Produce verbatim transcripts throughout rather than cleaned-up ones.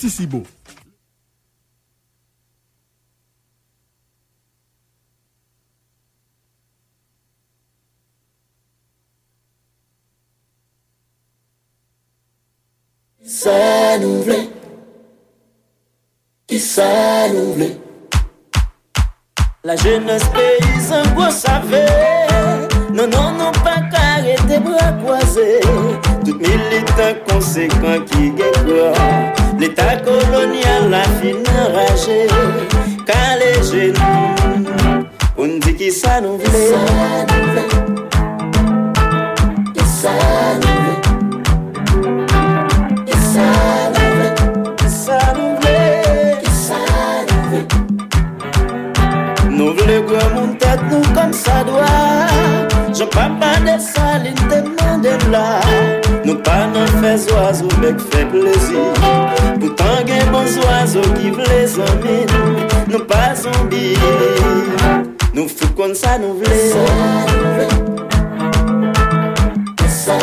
Francis Igbo. Issa Nouvelé, Issa Nouvelé. La jeunesse paysanne vous savez, non non non pas carré tes bras croisés. Tout militant conséquent qui guette l'état colonial la fin enragée. Car les jeunes, on dit qu'Issa Nouvelé, Issa Nouvelé. Nous voulons que mon tête nous comme ça doit. Je parle pas de saline, demandez là. Nous pas n'en faisons oiseaux, mais fait plaisir. Pourtant, il y a bons oiseaux qui veulent les amis. Nous pas zombies. Nous fous comme ça, nous voulons. Ça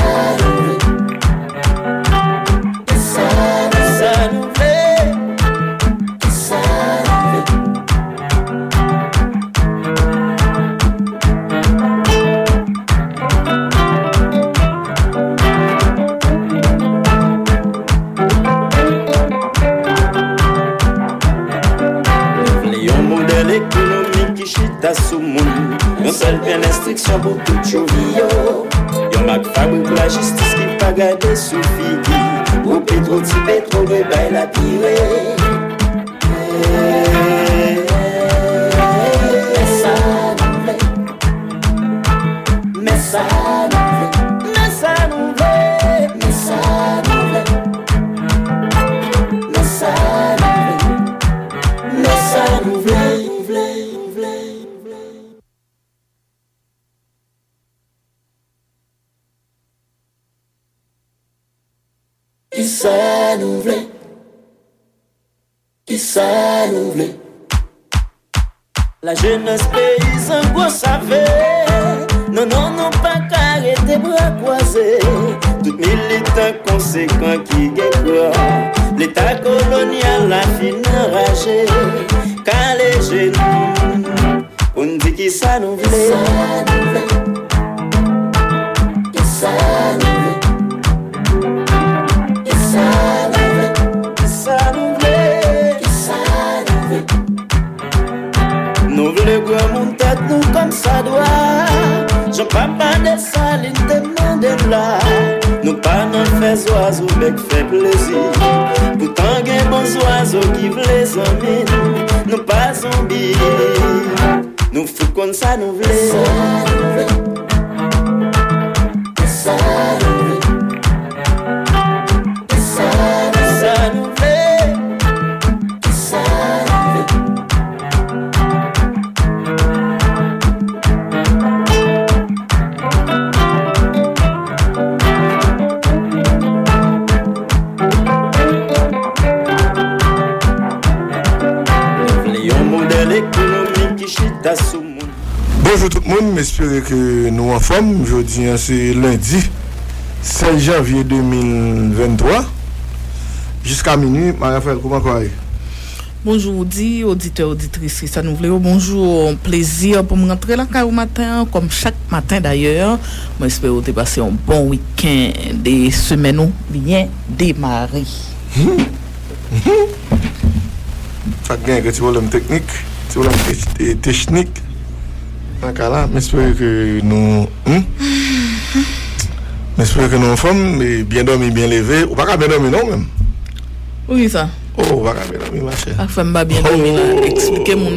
Yon sel bien instriksyon pou tout chouvi yo. Yon mak fabrik la jistis ki pa gade soufi ki. Ou petro ti petro ve bay la pire. Mè sa nou vle, mè sa nou vle, mè sa nou vle, mè sa nou vle, mè sa nou vle, mè sa nou vle. Issa Nouvelé, Issa Nouvelé. La jeunesse paysanne, vous savez, non, non, non, pas carré tes bras croisés. Tout militant conséquent qui guette l'état colonial la fin enragée. Car les jeunes, on dit qu'Issa Nouvelé, Issa Nouvelé. Nous voulons que mon tête nous comme ça doit. Je parle pas de saline, demandez là. Nous pas n'en faisons oiseaux, mais fait plaisir. Pourtant, il y a bons oiseaux qui veulent les amis. Nous pas zombies. Nous fous comme ça, nous voulons. Ça nous voulons. Ça nous voulons. Bonjour tout le monde, j'espère que nous en forme. Aujourd'hui, c'est lundi seize janvier deux mille vingt-trois. Jusqu'à minuit, Marie-Raphaël, comment vous allez? Bonjour, auditeurs, auditrices, ça nous voulait. Bonjour, plaisir pour me rentrer là au matin, comme chaque matin d'ailleurs. Moi, j'espère que vous avez passé un bon week-end, des semaines bien démarrées. Ça gagne un petit problème technique. C'est la technique. J'espère que nous. J'espère que nous sommes bien dormis, bien levés. Ou pas bien dormir, non, même. Oui, ça. Oh, pas bien dormir, ma chère. Ah, femme, pas bien dormir, là. Expliquez-moi.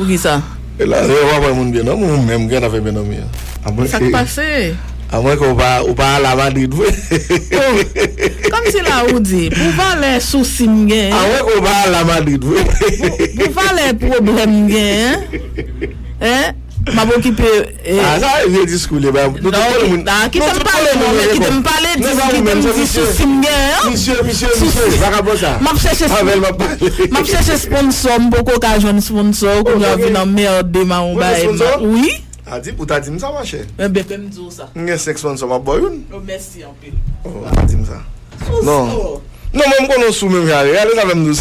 Oui, ça. Là, on va bien dormir, ou même bien dormir. Ça qui passe. À moins qu'on va à la Madrid. Comme c'est là où dit, pour voir les soucis, à moins qu'on va à la Madrid. Pour voir les problèmes, hein? Ma qui peut. Ah, ça, je dis que les bains. Non, qui t'aime parler, qui t'aime parler, qui t'aime dire soucis, hein? Monsieur, monsieur, monsieur, va rapport ça. Je cherche sponsor, beaucoup d'argent sponsor, qu'on a vu dans merde de ma oui? A dit pour t'as dit ça ma chère. Mais ben me dire ça. N'ai sex sponsor ma boy. Merci en pile. Oh, a dit ça. Non. Non, même qu'on nous soumet, regardez avec nous.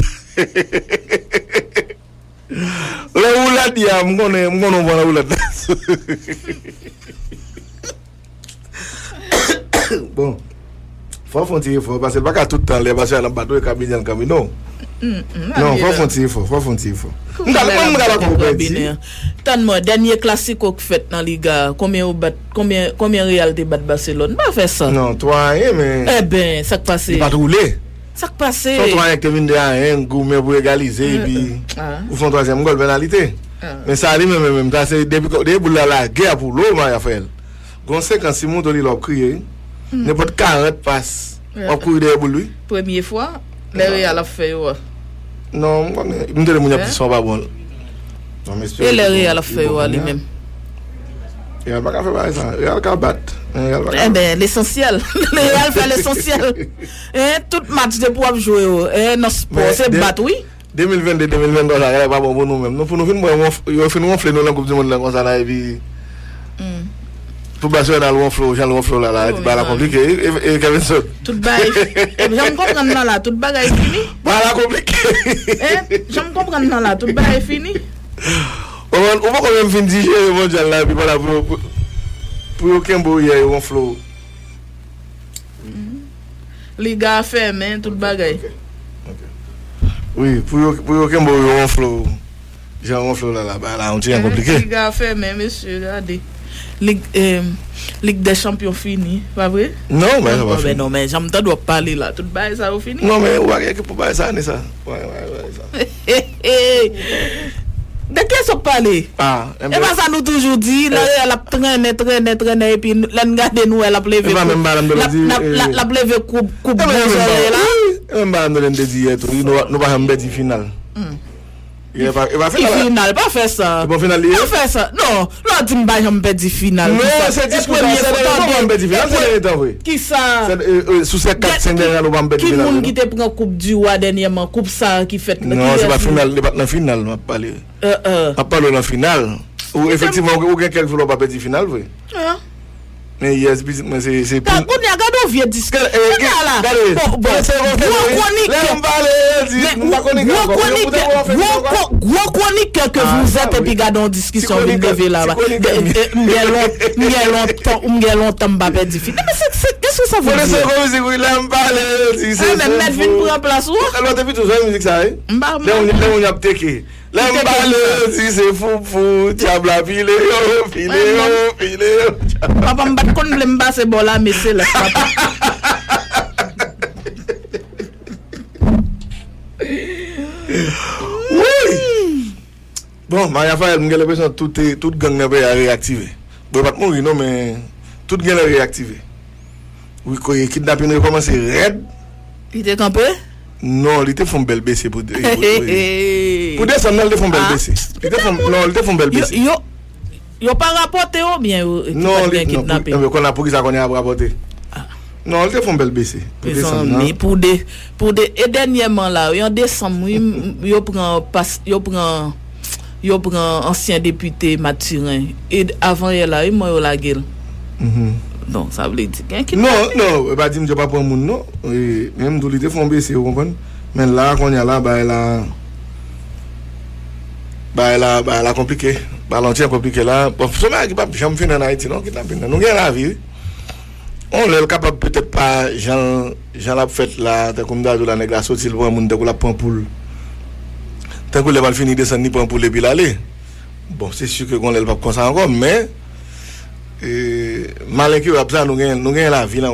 La roulade, il y a, m'gon on voit la roulade. Bon, faut faire un petit effort, parce que pas qu'à tout le temps, les bâches à la bateau et cabine en cabine, non. Non, faut faire un petit effort, faut faire un petit effort. Nous allons la compagnie. Tant dernier classique qu'on fait dans Liga, combien combien combien Real te bat Barcelone? Pas faire ça. Non, toi, mais. Eh ben, ça passe. Pas rouler. Ça passe. Toi, avec tes vingt et un, gourmet pour égaliser et puis vous font troisième goal pénalité. Mais ça arrive même même ça c'est depuis depuis la guerre pour l'eau, Mariafel. cinquante-six monde de l'op crier. N'importe quarante passes. On court derrière lui. Première fois, le Real a fait. Non, je ne sais pas si c'est pas bon. Et le Real a fait lui-même. Il n'a pas fait ça. Il n'a pas battu. Eh bien, l'essentiel. Le Real fait l'essentiel. Tout match de pouvoir jouer dans sport, c'est battre, oui. deux mille vingt-deux deux mille vingt-trois, il n'est pas bon pour nous-mêmes. Pour nous, il faut nous enfler dans la Coupe du Monde comme ça. Tout bas sur la loi flow, j'ai loi flow là là, c'est pas la compliqué et et Kevin Sot. Tout bas. Et j'aime comprendre là là, tout bas est fini. Pas la compliqué. Eh, j'aime comprendre là là, tout bas est fini. On on va quand même fin digérer mon Dieu là, puis voilà pour pour aucun beau hier on flow. Les gars ferment tout bagay. Oui, pour pour aucun beau on flow. J'ai on flow là là, là on tient compliqué. Les gars ferment monsieur, regardez. Ligue, euh, Ligue des champions finie, pas vrai? Non, mais ça va finir. Non, mais j'aime pas parler là. Tout le ça va finir. Non, mais on va pour parler ça, ça. Ouais, ouais, ouais, ça. De qui ça parler? Ah, et pas ça nous toujours dit, elle a traîné, traîné, traîné, et puis l'on garde nous, elle a plevé. La plevé coupe, coupe, là. Même pas nous dire, nous pas nous dire final. Il va final, pas faire ça. Pas faire ça. Non, l'autre dit pas j'aime pas du final. Non, c'est discours pas pas du final, c'est qui ça sous ces quatre cinq derrière on pas du final. Qui monde qui te prend coupe du roi dernièrement, coupe ça qui fait. Non, c'est pas final, c'est pas dans finale, on va parler. Euh euh. On parle dans finale. Ou effectivement ou quelqu'un veut pas du final, oui. Hein. Mais yes, mais c'est c'est on regarde au vieux disque. Bon, bon, c'est gros chronique que vous êtes et puis gardons discussion de là-bas. M'gè longtemps m'pa perdre fini. Mais c'est qu'est-ce que ça veut dire? C'est musique là m'parler. C'est mais mettre vite prendre place où? Alors depuis toujours musique ça. Là on y a teké. Là m'parler si c'est fou fou diable filé filé filé. Papa m'bat kon m'ba c'est bon là mais c'est là papa. Oui. Bon, Mariafel, m'gè l'impression tout toute gang n'a pas réactivé. Bon pas mourir non mais toute gang réactivé. Oui, quand il kidnapping recommencer raid. Il était campé? Non, il était font belle baisser pour pour descendre le font belle baisser. Il était font non, il était font belle baisser. Yo yo pas rapporté ou bien non, kidnappé. Non, on a pour ça qu'on a rapporté. Non, ils te font belle baisser. Pour des pour des et dernièrement là, en décembre, yo prend passe, yo prend yo prend ancien député Mathurin et avant il là, il moi la gueule. Mhm. Donc ça veut dire non, non, pas dire je pas prendre monde non. Même d'où ils te font baisser, vous comprenez? Mais là qu'on y a là bah là bah là bah là compliqué. Bah l'entier compliqué là. Bon, ça m'a pas jamais fini en Haïti non, qui t'a peine. Nous gagne la vie. On l'est capable peut-être pas Jean Jean la fête là comme d'ado la nègre sorti pour monde de la prend poule tant que le bal fini descend ni prend poule et puis l'aller bon c'est sûr que on l'est pas comme ça encore mais euh malin que absent nous gagne nous gagne la vie là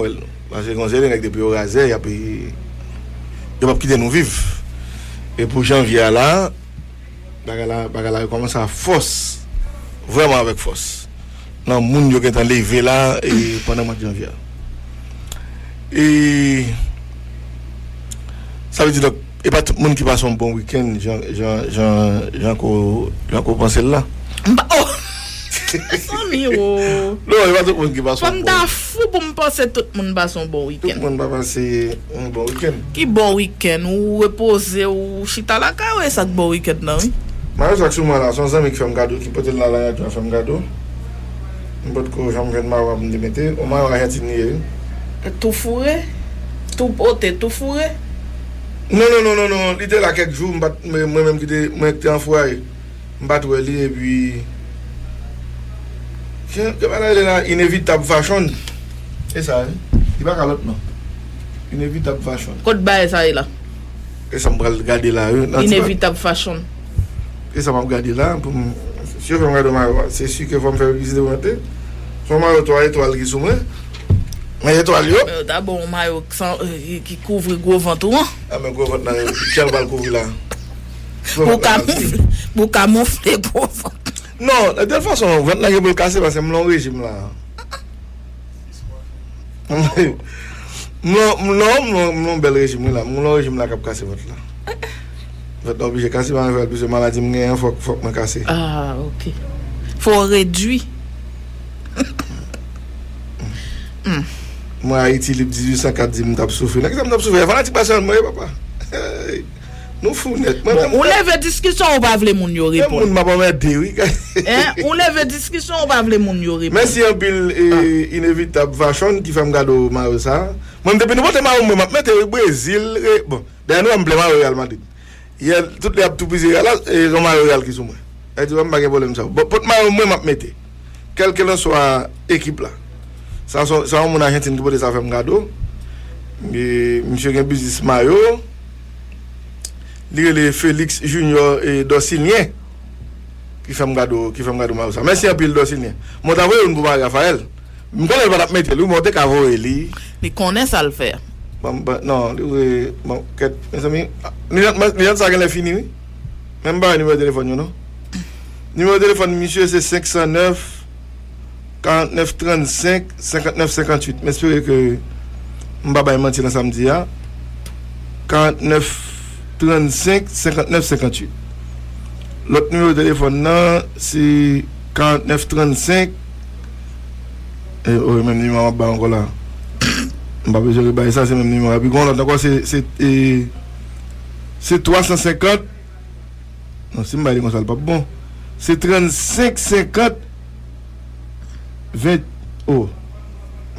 parce que conseiller nèg depuis raser y a puis y a pas quitter nous vivre et pour janvier là bagala bagala commence à force vraiment avec force non monde yo qui est levé là et pendant mois de janvier. Et ça veut dire donc et pas tout le monde qui passe un bon week-end, Jean Jean Jean Jean qu'on pense là. Oh, son miro. Non, il va tout le monde qui passe. Comme d'un fou pour me penser tout le monde passe un bon week-end. Tout le monde va passer un bon week-end. Qui bon week-end ou reposer ou chita la ka ou ça bon week-end non? Mais ça actuellement là, son ami qui fait un cadeau, qui peut-être là là qui fait un cadeau. N'importe quoi, j'en viens de ma robe de mettre. Au moins, on a rien signé. Tout fourré, tout poté, tout fourré. Non, non, non, non, non. Il était là quelques jours, moi-même qui était en foyer. Je me suis dit, et puis. Il est là, inévitable fashion. C'est ça, il n'y a pas qu'à l'autre, non. Inévitable fashion. Côte baille, ça est là. Et ça me regarde là. Inévitable fashion. Et ça me regarde là. Si je regarde ma voix, c'est sûr que je vais me faire visiter de matin. Je vais me faire étoile qui soumette. Mais étoile, yo. D'abord, un maillot qui couvre le gros ventre. Ah, mais le gros ventre, quel va le couvrir là? Pour camoufler le gros ventre. Non, de toute façon, le ventre, je vais le casser parce que c'est mon régime là. Non, non, non, bel régime là. Mon régime là qui a cassé votre là. Je suis obligé de casser ma nouvelle parce que maladie, il faut que je casse. Ah, ok. Il faut réduire. Moi, Haïti, le dix-huit cent quatre, je me tape souffrir. Je me tape souffrir. Il faut que je passe moi, papa. Nous fous net. On lève discussion, on va vouloir mon yori. On m'a pas m'aider, oui. On lève discussion, on va vouloir mon yori. Merci un pile inévitable vachon qui fait me garder au Maroc ça. Moi, depuis nous voter Maroc, moi, je mettre au Brésil. Bon, d'ailleurs, on me plaît Maroc Real Madrid. Il y a toutes les tout plaisir là, ils ont Maroc Real qui sont moi. Et tu vois, pas de problème ça. Bon, pour Maroc, moi, je mettre quel que soit équipe là. Ça ça mon Argentine qui peut ça faire me garder. Mais monsieur qui business Maroc les Félix Junior et Dossilien qui fait m'gado qui fait m'gado Marosa. Merci à pile Dossilien. Moi t'avoue on bouma Raphaël. M'connais pas mettre lui monter cavo Eli. Il connaît ça le faire. Non, lui bon quête mes amis, ni ni ça qu'elle fini oui. Même pas numéro de téléphone non. Numéro de téléphone monsieur c'est cinq zéro neuf, quarante-neuf, trente-cinq, cinquante-neuf, cinquante-huit. J'espère que m'baba mentir dans samedi là. quarante-neuf trente-cinq, cinquante-neuf, cinquante-huit. L'autre numéro de téléphone là, c'est quarante-neuf trente-cinq. Et oh, même numéro bas encore là. On va besoin de bailler ça, c'est même numéro. Puis l'autre encore c'est c'est c'est trois cent cinquante. Non, c'est pas comme ça, pas bon. C'est trente-cinq cinquante vingt. Oh.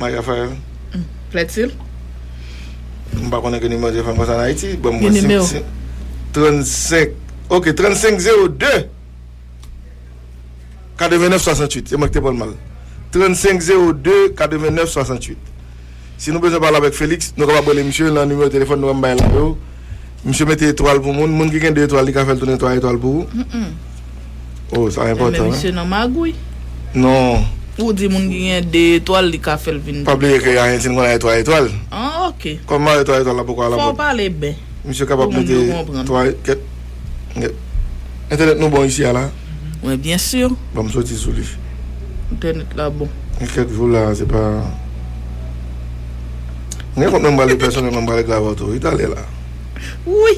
Maria Faye. Plaît-il? On va connaître le numéro de téléphone en Haïti. Bon, moi, c'est trente-cinq. Ok, trente-cinq zéro deux, quatre-vingt-neuf soixante-huit. C'est moi qui t'ai pas le mal. trente-cinq zéro deux, quatre-vingt-neuf soixante-huit. Si nous besoin parler avec Félix, nous allons appeler monsieur, le numéro de téléphone, nous allons bailler là. Monsieur, mettez étoile pour moi. Mon qui a deux étoiles, il a fait tourner trois étoiles pour vous. Oh, ça important. Mais monsieur, non, magouille. Non. Ou dit mon qui a deux étoiles, il a fait le vin. Pas oublier qu'il y a un signe qu'on a trois étoiles. Okay. Comment est-ce que tu as pourquoi là? Faut parler bien. Monsieur capable de toi. Internet nous bon ici là. Oui, bien sûr. Bon, me sortir sous lui. Internet là bon. Quelques jours là, c'est pas. Mais quand on parle de personne, on parle de la voiture. Il est allé là. Oui.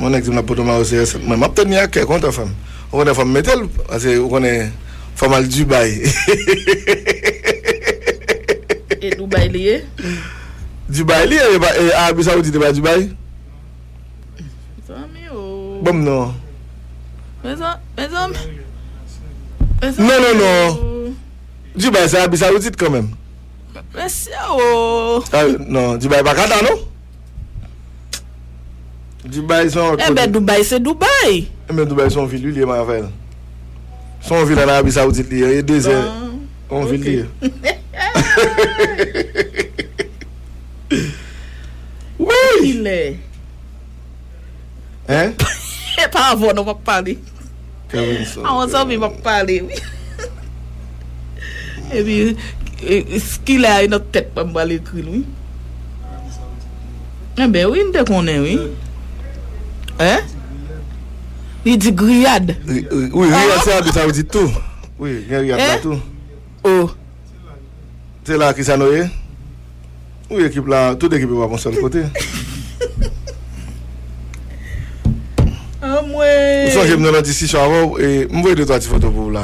Mon ex n'a pas de mal au C S. Mais m'a obtenu à quel compte femme? On a femme métal parce que on est femme à Dubaï. Et Dubaï lié Dubaï lié et Arabie Saoudite pas Dubaï. Bon non. Mais ça, mais ça. Non non non. Dubaï c'est Arabie Saoudite quand même. Mais c'est oh. Non, Dubaï pas Qatar non. Dubaï sont. Eh ben Dubaï c'est Dubaï. Mais Dubaï sont ville lié ma frère. Son ville en Arabie Saoudite lié et deux on ville lié. Oui. Il est. Hein? Pas avant, on va parler. On s'en va parler. Et puis, ce qu'il a une autre tête pour me parler écrit, oui. Eh bien, oui, dès qu'on est, oui. Hein? Il dit grillade. Oui, grillade, ça veut dire tout. Oui, grillade, tout. Oh. C'est là qui s'annoye. Oui, équipe là, toute équipe va bon seul côté. Ah ouais. Vous savez me donner d'ici avant et me voyez deux trois photos pour là.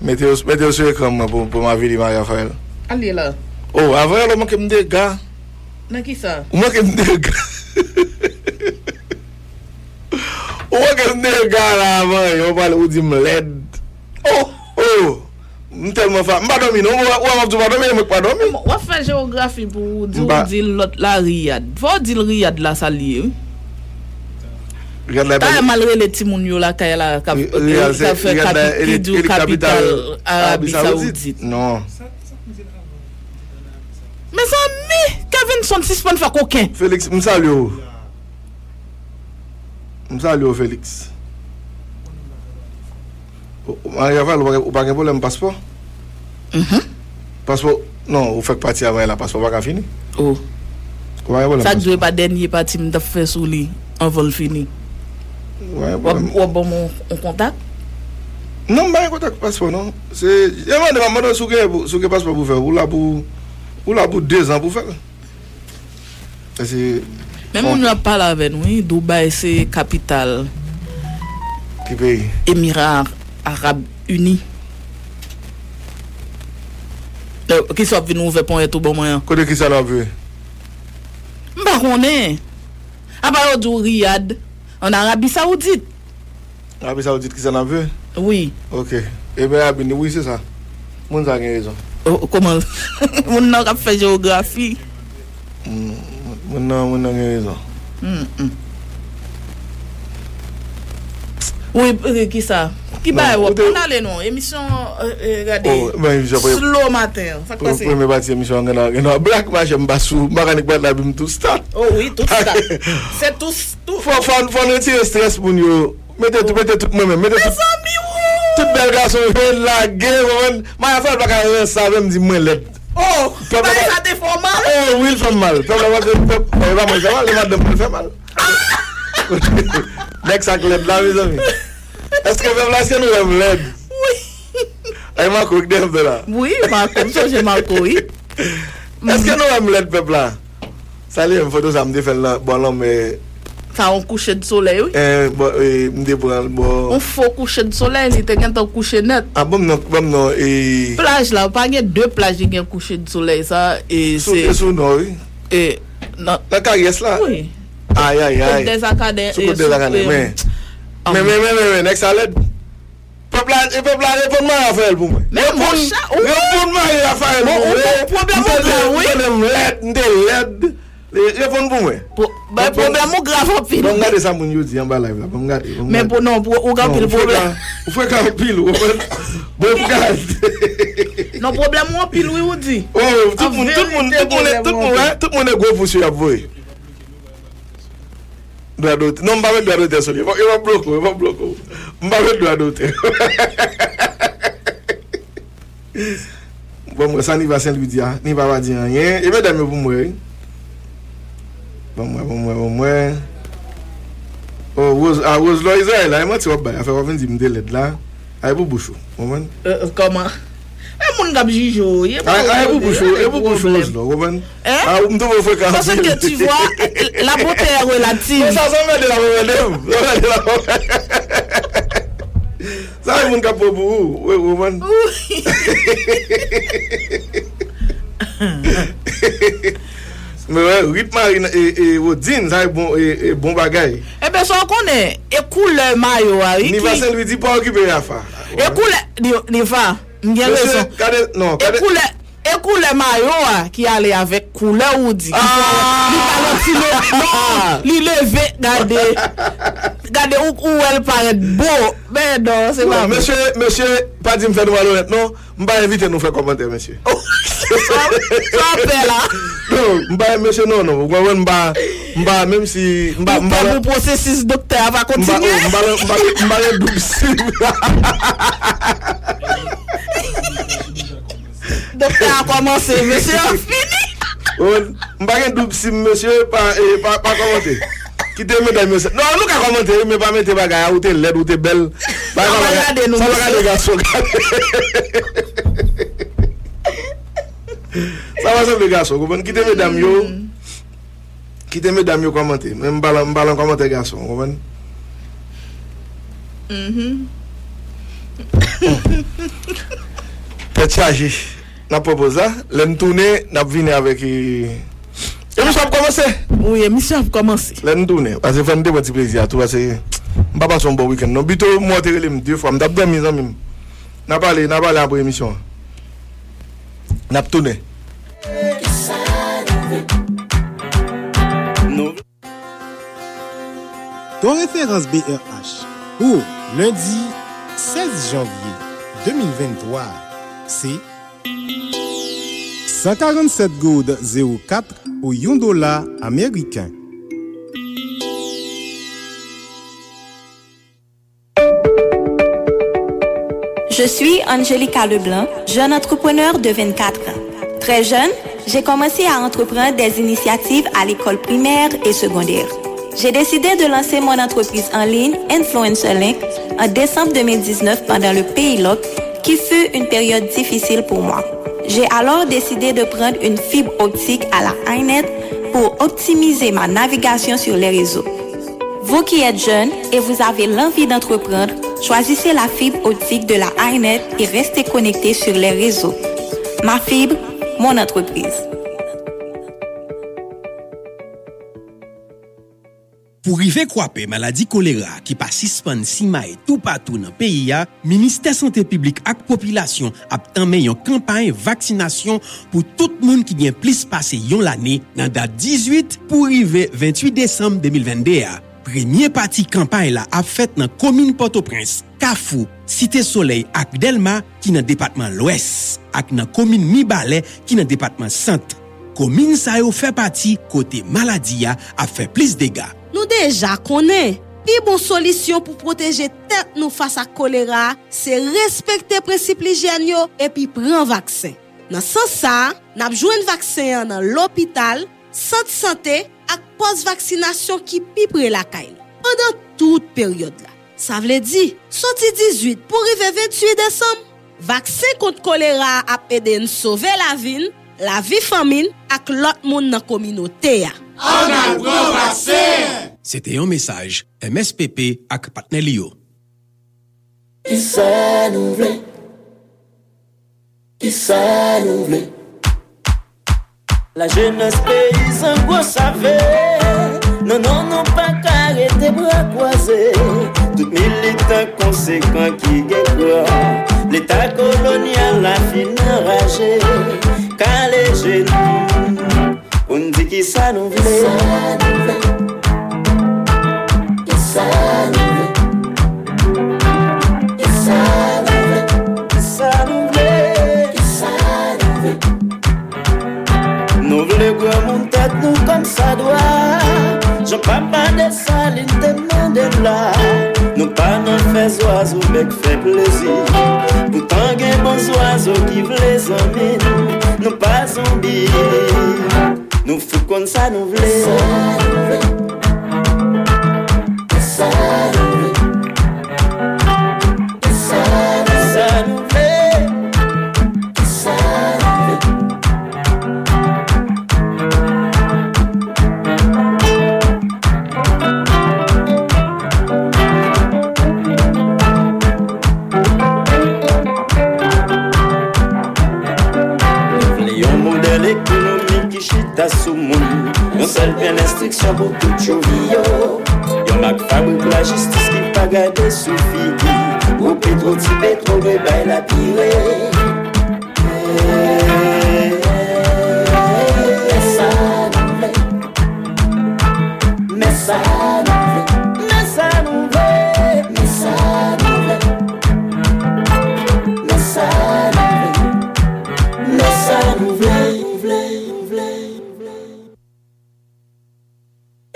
Mettez mettez sur écran pour pour ma ville Maria Fael. Allez là. Oh, avant le manque me des gars. Na qui ça? Moi que me des gars. Oh, que me des gars là, moi, on va le dire me led. Oh, oh. M'tel mon fa, m'pa dormi non, ou m'dou pas dormi, m'pa dormi. Ou fait géographie pour dire l'autre la Riyad. Faut dire Riyad la salier. T'as malgré les timoun yo la kaya la capitale Arabie Saoudite. Non. Mes amis, Kevin son suspend fait coquin. Félix, m'salue. M'salue Félix. Mariaval, ou pas un problème passeport? Passeport, non, vous faites partie avant la passeport, pas fini. Oh. Ça ne pas dernier parti, je fait sous lui, en vol fini. Ouais, ou bon, on contact? Non, pas un contact passeport, non. C'est. Je demande à ce que passeport pour faire, ou là pour deux ans pour faire. Même on n'a pas la veine, oui, Dubaï, c'est capitale. Qui pays? Émirats. Arabes Unis. Qui sont venus ouvrir pour être au bon moyen? Quand est-ce qu'ils sont venus? Bah, on est. À part du Riyad, en Arabie Saoudite. Arabie Saoudite qui s'en venus? Oui. Ok. Eh bien, Abini, oui, c'est ça. Vous avez raison. Comment? Vous n'avez fait géographie? Vous n'avez raison. Oui, qui ça? Qui va on a non émission regardez slow matin ça quoi c'est premier partie émission non black match me pas sous mécanique pas la bim tout start oh oui tout start c'est tout tout faut faut faut retirer stress pour nous mettez tout mettez tout moi-même mettez tout tout bel garçon la guerre ma femme pas rien ça même dit moi l'aide oh ça te fait mal oh oui il fait mal ça va mal ça va faire mal next à l'aide là mes amis. Est-ce que vous avez la nous l'aide? Oui. Et Marco, vous avez là? Oui, Marco, je Marco, oui. Est-ce que nous avons l'aide, peuple là? Ça, les photos, ça me défend là. Bon, non, mais. Ça, on couche de soleil, oui? Eh, bon, me déprend. On faut coucher de soleil, si t'es quand on couche net. Ah, bon, non, bon, non. Plage là, pas y a deux plages qui ont couché de soleil, ça. Et c'est. C'est sous nous, oui? Et. La carrière là? Oui. Aïe, aïe, aïe. Des académies. Sous des académies, mais. Mais, mais, mais, mais, next à l'aide. Peuple à répondre à Raphaël pour moi. Mais mon chat, oui. Répondre à Raphaël pour moi. Problème l'aide, l'aide. Répondre pour moi. Problème au grave en pile. On regarde ça, mon Dieu, dit en bas live là. On regarde. Mais pour non, pour au grave pile problème. Vous faites qu'en pile, vous faites. Bon, regarde. Non, problème en pile, oui, vous dit. Oh, tout le monde, tout le monde, tout le monde, tout le monde est gros pour suivre vous. Non, je ne vais pas mettre le doigt sur lui. Il va bloquer, il va bloquer. Je ne vais pas mettre le doigt sur bon, ça, il va Saint-Louis, il va dire rien. Il va dire pour moi. Bon, moi, bon, moi, bon, moi. Oh, Rose, ah, Rose, là, Israël, là, il m'a dit, il va faire un petit peu de là. Il va boucher. Comment? Il y a des gens qui ont dit, parce que tu vois, la beauté est relative. Ça, ça va de la bonne ça, il y a des gens qui ont dit, oui. Mais oui, rythme et Odine, ça est bon bagaille. Eh bien, ça, on connaît. Écoute le maillot. Il va se lui dire pas occuper la fa. Écoute le fa. Écoute le maillot qui allait avec couleur ou dit. Ah! Il levé, regardez. Regardez où elle paraît beau. Mais non, c'est pas vrai. Monsieur, monsieur, pas dit me faire de malhonnête, non? Je vais inviter nous faire commenter, monsieur. Ça fait là. Non, je ne monsieur, non, non. Je même si. Je vais processus docteur va continuer. Je docteur a commencé, monsieur a fini. On va double monsieur pas pas commenter. Quittez mesdames monsieur. Non, nous pas commenter, mais pas mettre bagarre ou t'es laide ou t'es belle. Pas regarder nous. Ça regarder garçon. Ça va ça les garçons, vous comprenez quittez mesdames yo. Quittez mesdames yo commenter. Même ballon ballon commenter garçon, vous comprenez? Mhm. T'es chargé. N'a proposé, l'en tourner, n'a venu avec. Émission a commencé. Oui, émission a commencé. L'en tourner, parce que vous avez des petits plaisirs, tout va se. Je pas passer un bon week-end. Non, plutôt, moi, je vais deux fois, je vais dormir. Je vais parler après l'émission. Neptune. Ton référence B R H pour lundi seize janvier deux mille vingt-trois, c'est cent quarante-sept goudes zéro quatre au un dollar américain. Je suis Angélica Leblanc, jeune entrepreneur de vingt-quatre ans. Très jeune, j'ai commencé à entreprendre des initiatives à l'école primaire et secondaire. J'ai décidé de lancer mon entreprise en ligne Influencer Link en décembre deux mille dix-neuf pendant le P I L O C, qui fut une période difficile pour moi. J'ai alors décidé de prendre une fibre optique à la HiNet pour optimiser ma navigation sur les réseaux. Vous qui êtes jeune et vous avez l'envie d'entreprendre, choisissez la fibre optique de la HiNet et restez connecté sur les réseaux. Ma fibre, mon entreprise. Pour river kwape maladie choléra qui passe suspend si mai tout partout dans pays a, ministère santé publique ak population a tanmen yon campagne vaccination pour tout monde qui gen plus passé yon l'année dans date dix-huit pour river vingt-huit décembre deux mille vingt-deux. Premier parti campagne la a fait dans commune Port-au-Prince, Kafou, Cité Soleil ak Delma qui dans département l'Ouest ak dans commune Mibalais qui dans département Centre. Commune sa yo fait partie côté maladie a a fait plus dégâts. Nous déjà connaît. Pi bonne solution pour protéger tête nous face à choléra, c'est respecter principe hygiène yo et puis prendre vaccin. Dans sens ça, n'a joindre vaccin dans l'hôpital, centre santé ak post vaccination qui pi près la caille pendant toute période là. Ça veut dire sorti dix-huit pour arriver vingt-huit décembre, vaccin contre choléra a aider nous sauver la vie, la vie famine ak l'autre monde dans communauté. On a bon vaccin. C'était un message M S P P ak Patnelio. Qui ça nous veut? Qui ça nous veut? La jeunesse paysanne quoi savait? Non non non pas carré tes bras croisés. Tout militant conséquent qui gagne l'état colonial la fin enragée. Car les jeunes on dit qui ça nous veut, qui ça nous veut, qui ça nous veut, qui ça nous veut, qui ça nous veut. Nous voulons que mon tête nous comme ça doit. Je parle pas de saline, de là. Nous pas nos faits oiseaux, mais fait plaisir. Pourtant, il y a bons oiseaux qui veulent les amis. Nous pas zombies. Nous fous comme ça nous voulons. Ça nous voulons. Ça nous voulons. Ça nous voulons. Les hommes modèles économiques qui chita sous mon. Yon sel bien instruction pour tout chouvi yo. Yon mak fabrique la justice qui pa gade soufi. Ou pétro ti pétro ve bay la pire. Mais ça nous vle. Mais ça nous vle. Mais ça nous vle. Mais ça nous vle. Mais ça nous vle. Mais ça nous vle.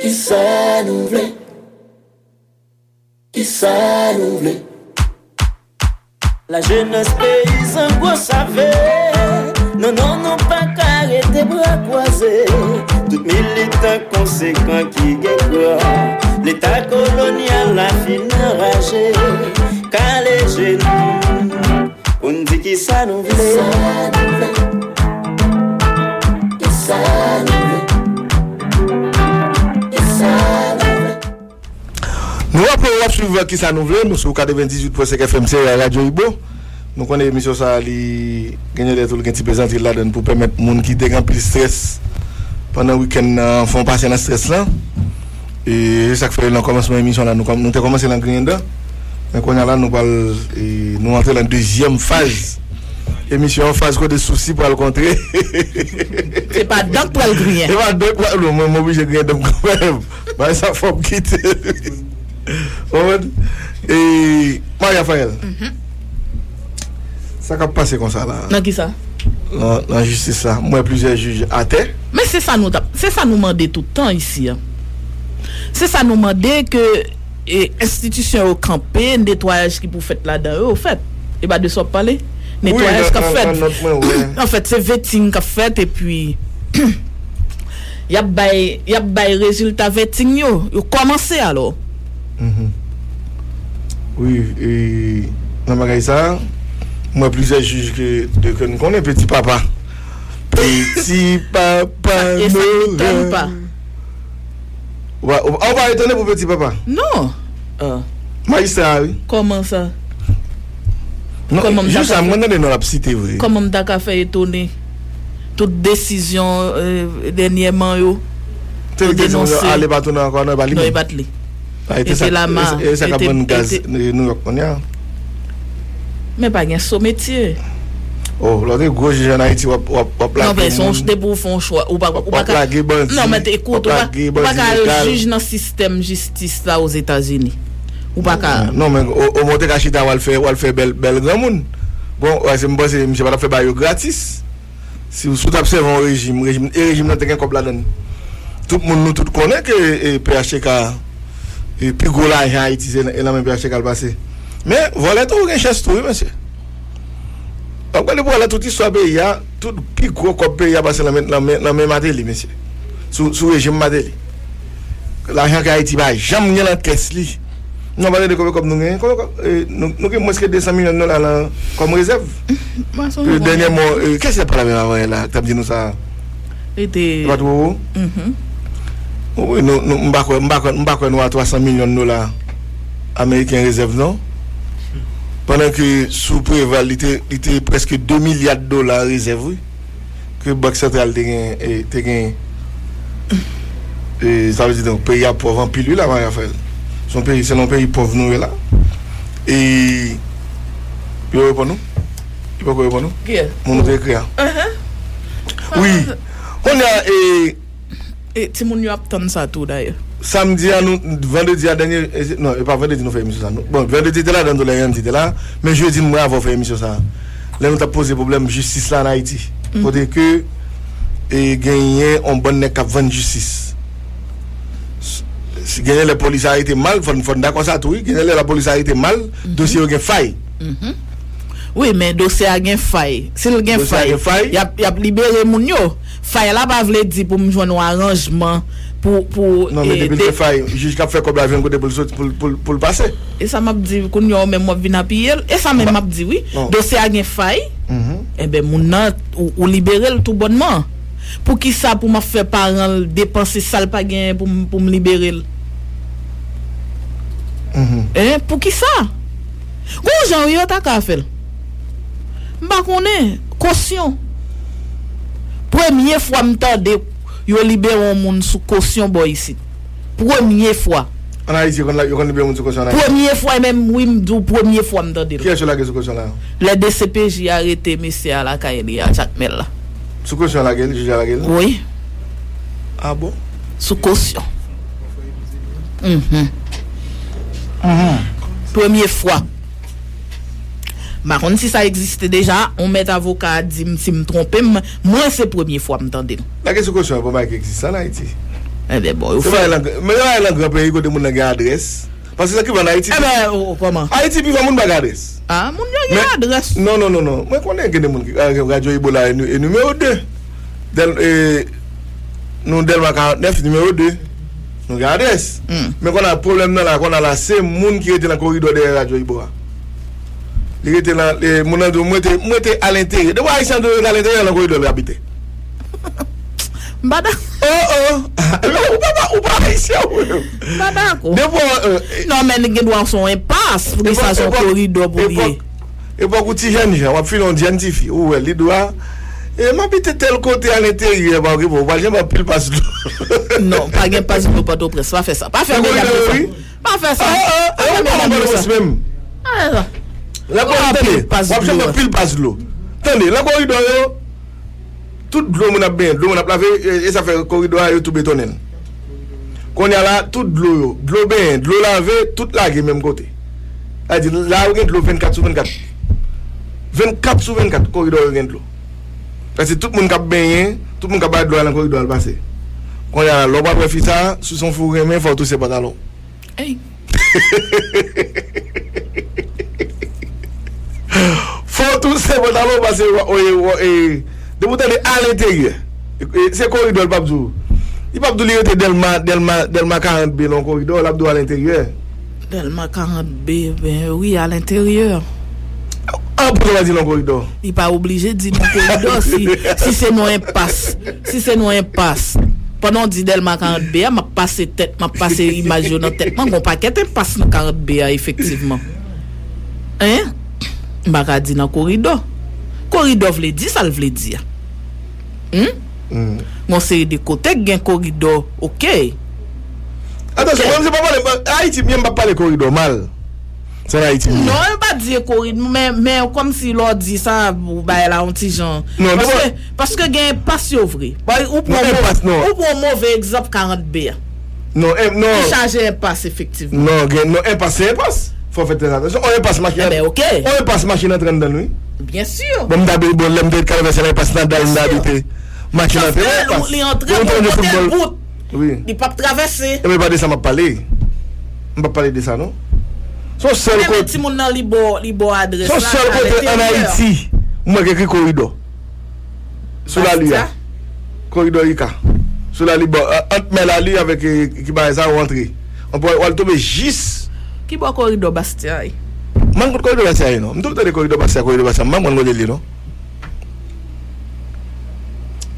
Qui ça nous veut? Qui ça nous veut? La jeunesse paysanne quoi savait? Non non non pas carré tes bras croisés. Tout militant conséquent qui gagne l'état colonial la fin enragée. Car les jeunes on dit qui ça nous veut? Qui ça nous veut? Nous allons suivre qui ça nous veut. Nous sommes quatre-vingt-dix-huit virgule cinq F M C R Radio Ibo. Nous connaissons l'émission ça qui gagne des trucs qui présentent là pour permettre aux gens qui ont plus de stress pendant le week-end font passer dans le stress là. Et ça fait le commencement de l'émission là. Nous avons commencé dans le grindin. Nous allons entrer dans la deuxième phase émission en face quoi des soucis pour le contrer. C'est pas donc pour le griller. C'est pas donc pour le moi obligé de griller quand même. Bah ça faut quitter. Et Maria Fael. Ça va passer comme ça là. Dans qui ça? Non, non, juste ça. Moi, plusieurs juges à terre. Mais c'est ça nous, c'est ça nous demander tout le temps ici. Hein. C'est ça nous demander que et, institution au campé, nettoyage qui pour fait là-dedans, au fait. Et bah de ça parler. Nettoyage oui, qu'a fait. En fait, c'est vetting qu'a fait et puis il y a bail, il y a bail résultat vetting yo. Yo commencer alors. Mm-hmm. Oui, et dans magasin ça. Moi plusieurs juges que de que nous connaît petit papa petit papa ne pas ouais on va étonner pour petit papa non ah magistrat oui comment ça non juste à moi dans la cité vrai comment on t'a fait étonner toute décision dernièrement yo toute décision aller pas tourner encore non pas non pas lui et c'est la main et ça capable gaz New York on a mais pas un so métier. Oh, l'autre gros juge en Haïti va va plaquer. Non mais son de pour font choix ou pas ou pas plaquer bandit. Non mais écoute, on pas pas juge dans système justice là aux États-Unis. Ou pas ka. Non mais au monter cachita va le faire, va le faire bel bel grand monde. Bon, c'est me penser monsieur va faire bail gratis. Si vous sous observer un régime, régime régime n'était qu'un comme la donne. Tout monde nous tout connaît que P H K et plus gros l'argent Haïti c'est la même P H K va passer. Mais voilà tout gain chasse tout monsieur. On va le voir là toute histoire pays a tout plus gros comme pays a passé la la même Madeli monsieur. Sous sous régime Madeli. L'argent que Haïti va jamais dans la caisse li. Non parler de comme nous gain nous nous gain moins que deux cents millions de dollars là comme réserve. Le dernier mot qu'est-ce que ça parle avant là tu as dit nous ça. Était pas trop. Mhm. Oui nous nous pas quoi pas quoi pas nous à trois cents millions de dollars américains réserve non. Pendant que sous préval, il était presque deux milliards de dollars réservés que Banque centrale te gagne. Et ça veut dire donc pays pauvre en pile là, Raphaël. Son pays, c'est un pays pauvre nous là. Et il répond nous. Il peut répondre nous. Qui est? Mon autre écrit. Oui. On a et et tout monde attend ça tout d'ailleurs. Samedi à nous vendredi à dernier non pas vendredi nous fait émission ça bon vendredi était là dans les M D était là mais jeudi moi avons fait émission ça là nous t'a posé problème justice là en Haïti pour dire que et gagner on bonne nèg cap vendre justice si gagner les police a été mal font font d'accord ça tout gagner la police a été mal dossier gagne faille oui mais dossier a gagne faille si le gagne faille y a y a libéré moun yo faille là pas veut dire pour me joindre arrangement pour pour non mais depuis le faille jusqu'à faire comme la vient côté pour pour pour le passer et ça m'a dit qu'on y a même moi vinn à pied et ça même m'a dit oui dossier a gain faille et ben mon nan ou libérer le tout bonnement pour qui ça pour m'a faire parent dépenser ça pas gain pour pour me libérer hein pour qui ça gros gens yo ta ka faire m'pa connait caution première fois m'tande yo libéré moun sous caution boy ici première fois en Haïti on yo libéré moun sous caution première fois même oui m'dou première fois m'tande qui est la caution là les D C P J arrêté monsieur à la Kaeli à Chakmel là sous caution la gueule juge à la gueule oui ah bon sous caution mhm mhm première fois Maron si ça existait déjà, on met avocat dit si me tromper, moi c'est première fois m'entendez. La question que je veux pas existe en Haïti. Eh ben bon, faut faire mais là grand pays côté mon gars adresse parce que ça qui va en Haïti. Eh ben comment? Haïti puis va mon bagarre adresse. Ah mon gars adresse. Non non non non, moi connais que des monde radio Ebola numéro deux. Del non Delma quarante-neuf numéro deux. Nous gars adresse. Mais qu'on a problème là, qu'on a la c'est monde qui était dans corridor de radio Ebola. Il était là les monado monter monter à l'intérieur de Haïtien de à l'intérieur la corridor habité Mbada oh oh ou pas ou pas ici Mbada ko non mais les doit son impasse pour ça son corridor pour lui et pas couti jeune gens on filon jeune fille ou elle doit et m'habiter tel côté à l'intérieur parce que on va jamais pile passe non pas gain passe pour pas de presse pas faire ça pas faire pas faire ça on va même la bonne passe l'eau. Tenez, la corridor yo, tout l'eau mon a bien, l'eau mon a lavé et ça fait corridor yo tout bétonné. Qu'on y a là tout l'eau, l'eau bien, l'eau lavé, toute la gué même côté. Elle dit là on a de l'eau vingt-quatre sur vingt-quatre. vingt-quatre sur vingt-quatre corridor yo de l'eau. Parce que tout le monde qui baigné, tout le monde qui a de l'eau dans le corridor passer. Qu'on y a là l'eau pas préfit ça, sous son fourré mais faut tous ses pantalons. Hey. Faut tout ces pantalons passer et de vous tenir à l'intérieur. C'est corridor le Babdou. Il Babdou lié Delma Delma Delma quarante B dans corridor l'Abdou à l'intérieur. Delma quarante B ben oui à l'intérieur. Ah pour vas-y dans corridor. Il pas obligé de dire corridor si si c'est non impasse. Si c'est non impasse. Pendant dit Delma quarante B m'a passé tête, m'a passé image dans tête. Mon gon paquet impasse dans quarante B effectivement. Hein? M'a pas dit dans corridor. Corridor vle di ça vle di ya. Hmm? Mm. Mon série de côté gen corridor, OK. Attention, okay. Même pas parler Haïti, même pas parler corridor mal. C'est Haïti. Non, pas dire corridor mais mais comme si l'on dit ça ou ba la onti gens. Parce que parce que gen passe vrai. Ou prend ou prend mauvais exemple quarante B. Non, non. Charger passe effectivement. Non, gen non impasse passe. Faut faire attention. On passe machine. Eh ben, OK. On passe machine en train de nous. Bien sûr. Bon d'abord bon l'aime de traverser la passe dans d'habiter. Match là oui. Il pas traverser. Mais pas de ça m'a parlé. On va parler de ça non. Son seul côté petit monde dans li bo li bo adresse là. Son seul côté en Haïti, moi qui corridor. Sur la ligne. Corridor Ica. Sur la ligne entre mais la ligne avec qui va ça rentrer. On peut on tomber juste qui bo corridor Bastia. Man ko corridor Bastia non. M'dou te corridor Bastia corridor Bastia man mon modèle non.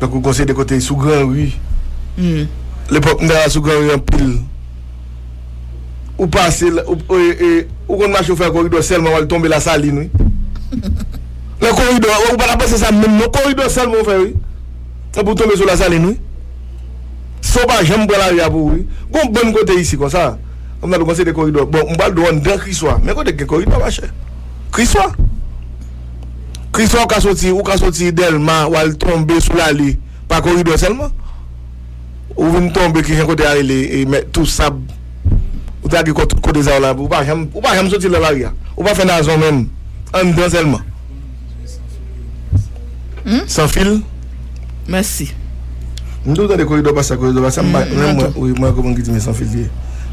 Donc vous conseillez de côté sous grand rue. Mm. Les pop dans sous grand rue en pile. Ou passer ou et ou qu'on marche faire corridor seulement va tomber la saline. Le corridor ou pas passer ça même le corridor seulement faire oui. Ça pour tomber sur la saline oui. Soba j'aime pour la rue pour oui. Gon bon côté ici comme ça. On a le conseil de corridor. Bon, on va le donner dans Christois. Mais côté que corridor va cher. Christois Christophe ka sorti ou ka sorti Delma ou al tomber sous la li pas corridor seulement ou vinn tomber qui côté aller et tout ça ou ta qui côté ça là ou pas jamais ou pas jamais sortir la barrière ou pas faire la zone même en dedans seulement sans fil merci nous dans le corridor pas ça corridor pas ça même oui moi comment qui dit mais sans fil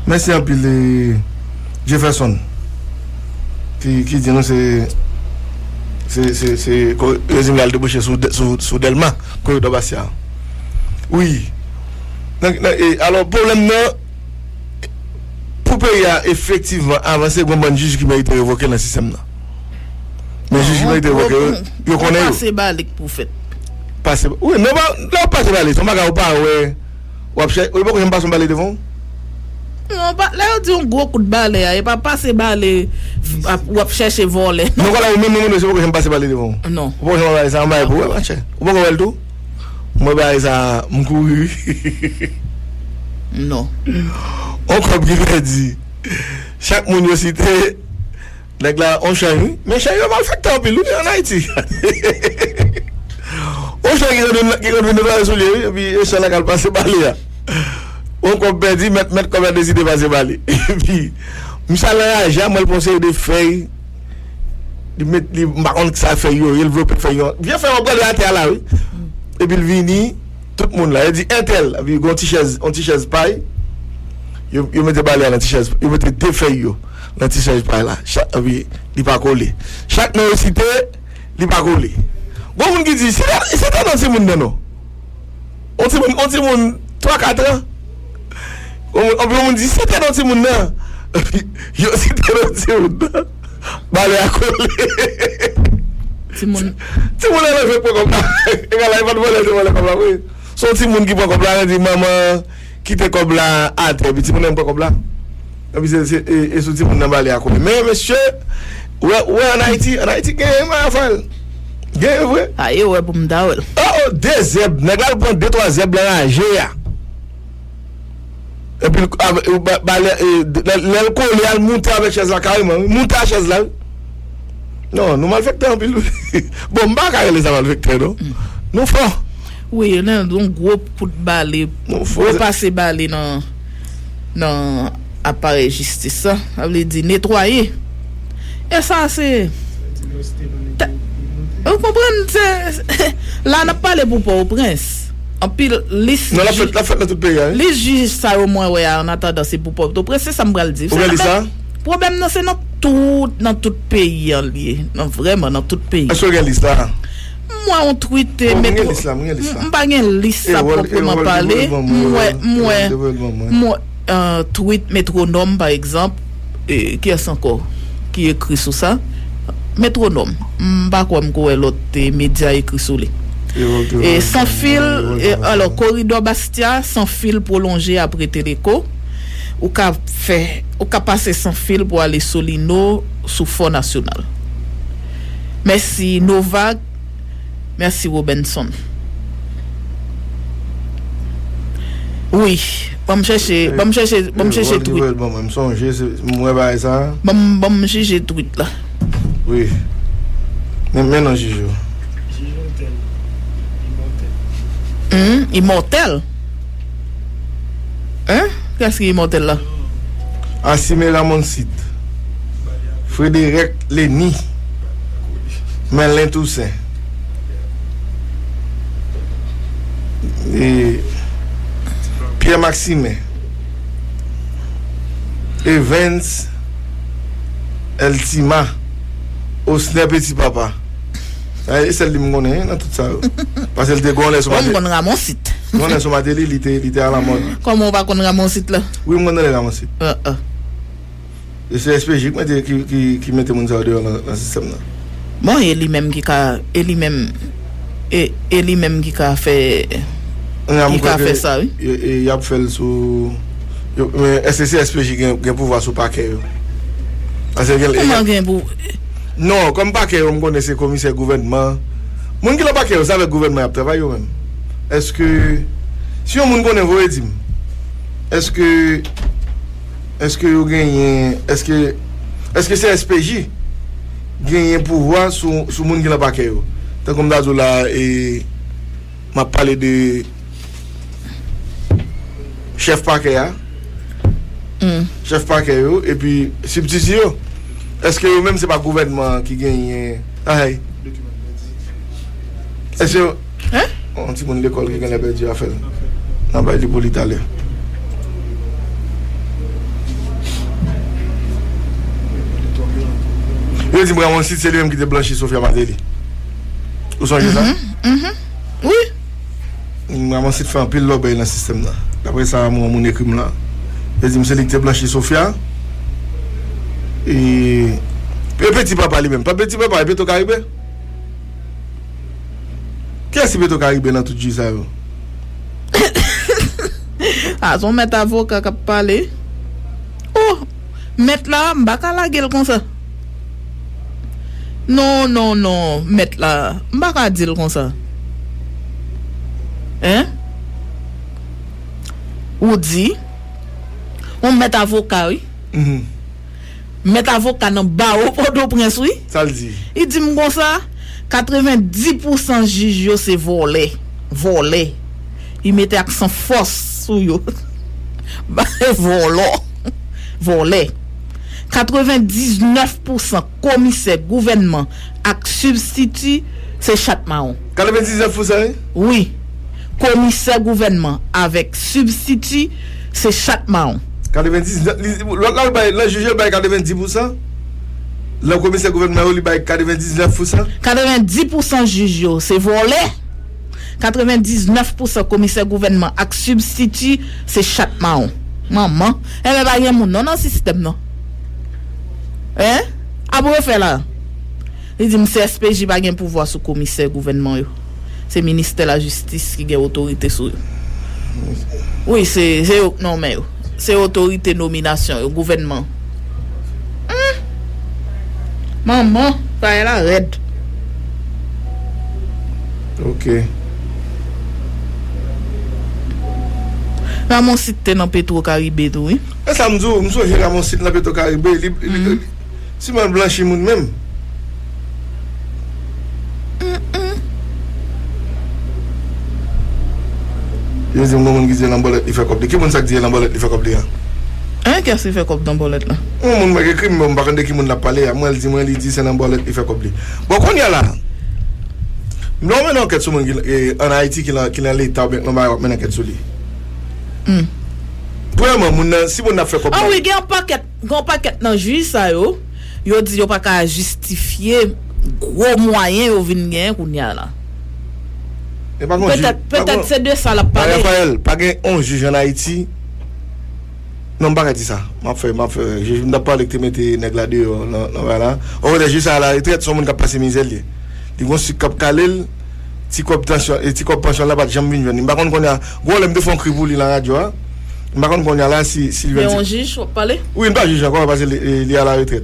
merci en pile Jefferson qui qui dit non c'est c'est c'est c'est résumé al déboucher sous sous sous Delma corridor Bastia oui donc alors problème là pour pays a effectivement avancé bon bon juge qui mérite révoquer dans système là mais juge qui mérite révoquer yo connaît passer balik pour fait passer oui non pas passer balik on va pas ouais ou après ou pas passer balik devant non pas là on dit un gros coup de balai et pas passer balai ou chercher voler non voilà au même moment je veux que je passe balai devant non bon je ça m'a pour marcher ou pas le tout moi bah ça mon couru non on comme qui dit chaque monde cité nèg là on chahu mais chahu mal fait en pile en Haïti on chahu qui donne la solution puis ça là qu'elle passe balai on comme perdit mettre mettre comme décider passer balai puis Moussa là jamais le conseil de feuilles de mettre les marron que ça fait yo il veut faire yo viens faire un bol là terre là oui et puis il vini tout le monde là il dit intel avec une petite chaise une petite chaise paille yo yo mettait balai la petite chaise yo mettait deux feuilles yo la petite chaise paille là chaque oui il pas collé chaque nom cité il pas collé bon monde qui dit c'est c'est dans ce monde non on dit on dit monde trois quatre ans on on dit c'était dans ce monde là yo si te retire balé à coller ti moun ti moun la fait comme et là il va voler de voler comme oui son ti moun qui prend comme là dit maman quitte comme là à très petit moun prend comme là et son ti moun n'a balé à coller mais monsieur ouais ouais en Haïti en Haïti game ma fal game ouais ah yo ouais pour m'daol oh deux zèbres n'gal prend deux trois zèbres là ranger et puis balai l'alcool il monte avec chaise là carrément monte à chaise là Non, nous malvecteurs en plus. Bon, bah, car les malvecteurs, non? Nous faisons. Oui, on a un gros pour balai. Nous faisons. Passer balai dans l'appareil justice. Ça veut dire nettoyer. Et ça, c'est. Vous comprenez? Là, on n'a pas les bons pour Port-au-Prince. En pile, les non, la fête, la fête, la tout pays. Hein? Les juges, ça, au moins, ouais, on attend dans ces pauvres. Donc, c'est ça, me dire. Vous voyez ça? Problème, non, c'est dans tout, dans tout pays, en lié. Non, vraiment, dans tout pays. Est-ce que vous regardez ça? Moi, on tweet, mais. Vous regardez ça, vous regardez ça. Pas une liste, ça, proprement parler. Moi, moi, moi, un tweet, métronome, par exemple, qui est encore, qui écrit sur ça. Métronome. Pas comme quoi l'autre média écrit sur lui. Et sans fil, et alors corridor Bastia, sans fil prolongé après Téléco, ou qu'a fait, ou qu'a passé sans fil pour aller Solino sous Fonds National. Merci Novag, merci Robinson. Oui, bon chercher, bon chercher, bon chercher tweet. Bon, bon, bon, bon, chercher tweet là. Oui, mais maintenant je joue. Mmh, immortel. Hein? Qu'est-ce qui est immortel là? Assimila Monsite. Frédéric Léni. Merlin Toussaint. Et Pierre Maximin. Evans Eltima. Osner Petit Papa. Et celle qui me connaît dans tout ça. Parce qu'elle était gonée sur ma télé. Comment on ramon site? Gonée sur ma télé, il était à la mode. Comment on va qu'on ramon site là? Oui, on connaît ramon site. Ah ah. Et c'est S P J qui mettait mon dehors dans le système là. Bon, et lui-même qui a et lui-même et lui-même qui a fait qui a fait ça, oui. Et il a fait le sous mais est-ce que c'est S P J qui a le pouvoir sur paquet? Parce que comment non, comme paquet, on connaît ces commissaires gouvernement. Mon qui l'a paquet, vous savez, gouvernement a travaillé même. Est-ce que si on connaît vous et dit, est-ce que est-ce que vous gagnez, est-ce que est-ce que c'est S P J gagne pouvoir sur sur mon qui l'a paquet. Tant comme d'azou là et m'a parlé de chef paquet, mm. chef paquet et puis substitution. Est-ce que vous-même, ce n'est pas le gouvernement qui gagne. Ah, hey. Est-ce que. Hein? On dit que l'école qui gagne la perdu à faire. On va aller pour l'Italie. Je dis que c'est lui-même qui a blanchi Sophia Matéli. Vous songez ça? Oui. Maman, c'est fait un pile lobby dans le système. D'après ça, mon écrime là. Je dis que c'est lui qui a blanchi Sophia. Et petit papa lui-même, pas petit papa, il est au Caribe. Qu'est-ce qui est au Caribe dans tout ça? Ah, son maître avocat qui a parlé. Oh, maître là, je ne vais pas la gueule comme ça. Non, non, non, maître là, je ne vais pas dire comme ça. Hein? Ou dit, on met avocat, oui. Mm-hmm. Met avocat dans bao Port-au-Prince oui ça le dit il dit comme ça quatre-vingt-dix pour cent juge yo c'est volé volé il mettait accent force sur yo bah volé volé quatre-vingt-dix-neuf pour cent commissaire gouvernement ak substitut c'est chatmaon quatre-vingt-dix-neuf pour cent oui commissaire gouvernement avec substitut c'est chatmaon le juge a quatre-vingt-dix pour cent, le commissaire gouvernement a quatre-vingt-dix-neuf pour cent. quatre-vingt-dix pour cent juge, c'est volé. quatre-vingt-dix-neuf pour cent commissaire gouvernement et substitut, c'est chatmaon. Maman, elle va y avoir non dans le système. Non. Hein? Après, fait là. Il dit que le S P J n'a pas de pouvoir sur le commissaire gouvernement. C'est le ministère de la Justice qui a autorité sur eux. Oui, c'est eux. Non, mais. C'est autorité nomination au gouvernement. Hmm. Maman, ça est là, red. Ok. Ramon site dans Petro-Caribé, oui. Et ça me dit, je suis Ramon site dans Petro-Caribé. Si je blanchis moi-même, Yes, the moment is a bullet if I cop the Kimon Sax and bullet if I cop the. I guess if I cop the bullet. Oh, my criminal back and the Kimon La Palais, I'm well, this and bullet if I cop the. Boconia. No one can get someone an I T killer killer late tablet no matter what men can do. Hm. Pourquoi mon si on a fait cop. Ah oui, un paquet, un paquet dans juice ça yo. Yo dit yo pas qu'à justifier gros moyen au venir Kounia là. Peut-être peut-être c'est de ça la parler. Raphaël, pas gain onze juges en Haïti. Non pas dit ça. M'a fait m'a fait je n'ai pas lecté mettre nèg là dehors non voilà. Oh les juges ça là, traite son monde qui passe misère lié. Ils vont sur Cap Kalel, ti cop tension et ti cop pension là pas jamais venir. M'a pas connait gros l'aime de fond cri pour la radio. M'a pas connait là si si veut dire. Mais on juge parler? Oui, pas juge encore parce qu'il est à la retraite.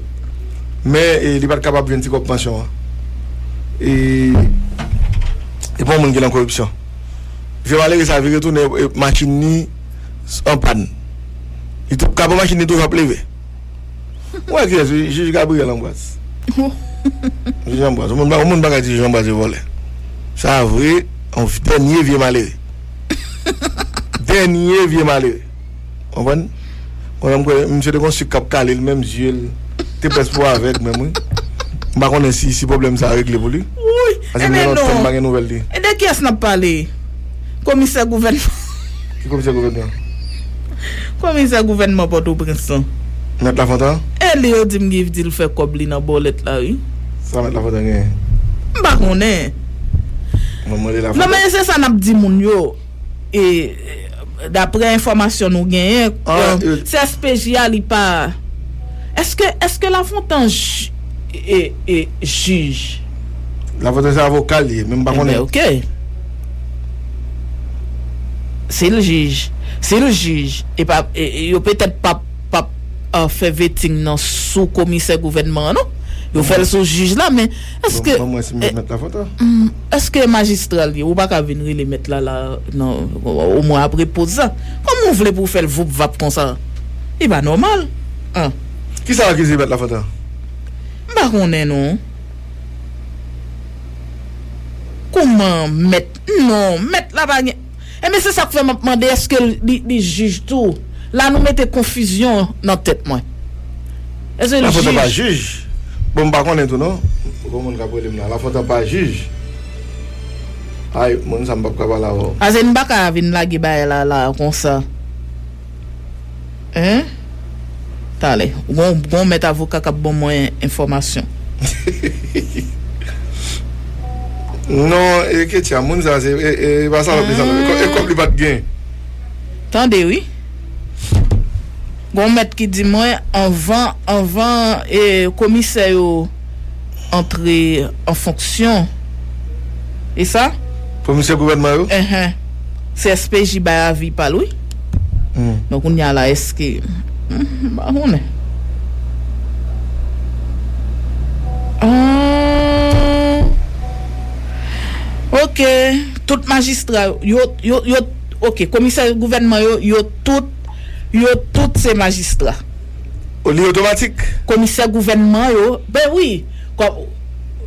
Mais il est pas capable de venir ti cop pension. Et et pour mon gars la corruption. Je vais aller ça veut retourner machine en panne. Il tout capable machine tout va lever. Ouais que juge Gabriel Ambroise. Juge Ambroise, on va on va dire Jean Ambroise volé. Ça vrai, on dernier vieux malheureux. Dernier vieux malheureux. On va on va monsieur de construire Cap Calais même yeux. T'es presque pour avec même. On va connait si si problème ça régler pour lui. Eh mais non. Et de qui est-ce n'a parlé? Commissaire gouvernement. Qui commissaire gouvernement? Commissaire gouvernement Port-au-Prince. Met la fontaine? Eh Léo dit me dit le fait cobli dans bolette là oui. Ça met la fontaine. M'pa connait. Maman de la fontaine. Non mais c'est ça n'a dit moun yo. Et d'après information nous gagne, c'est spécial il pas. Est-ce que est-ce que la fontaine et et juge? La voiture avocat lié même pas connait. OK. C'est le juge. C'est le juge et pas il peut-être pas pas uh, fait vetting dans sous commissaire gouvernement non. Il mm-hmm. fait le sous juge là mais est-ce bon, que bon, moi, si eh, mettre la photo. Est-ce que magistrat lié ou pas qu'à venir les mettre là là non au moins après pose ça. Comment vous voulez pour faire le voup vap comme ça? Il va normal. Hein. Qui ça qui se mettre la photo? Pas connait non. Comment mettre non mettre la bagne et mais c'est ça que fait me demander est-ce que les juges tout là nous mettez confusion dans tête moi est-ce que la faute pas juge bon pas connait tout non comment on problème là la faute pas juge ay mon ça me pas capable là azen pas capable venir laguer bail là là comme ça hein t'allez bon bon mettre avocat cap bon moyen information. Non, et que tu as mon ça c'est pas ça le président. Et comme il va gain. Attendez oui. Bon maître qui dit moi en vent en vent et commissaire entrer en fonction. Et ça commissaire gouvernement. Uh-huh. C'est S P J ba avis pas lui. Mm. Donc on y a là est-ce que bah on est. OK, tout magistrat yo yo yo OK, commissaire gouvernement yo yo tout yo tout ces magistrats. Au lieu automatique. Commissaire gouvernement yo, ben oui, comme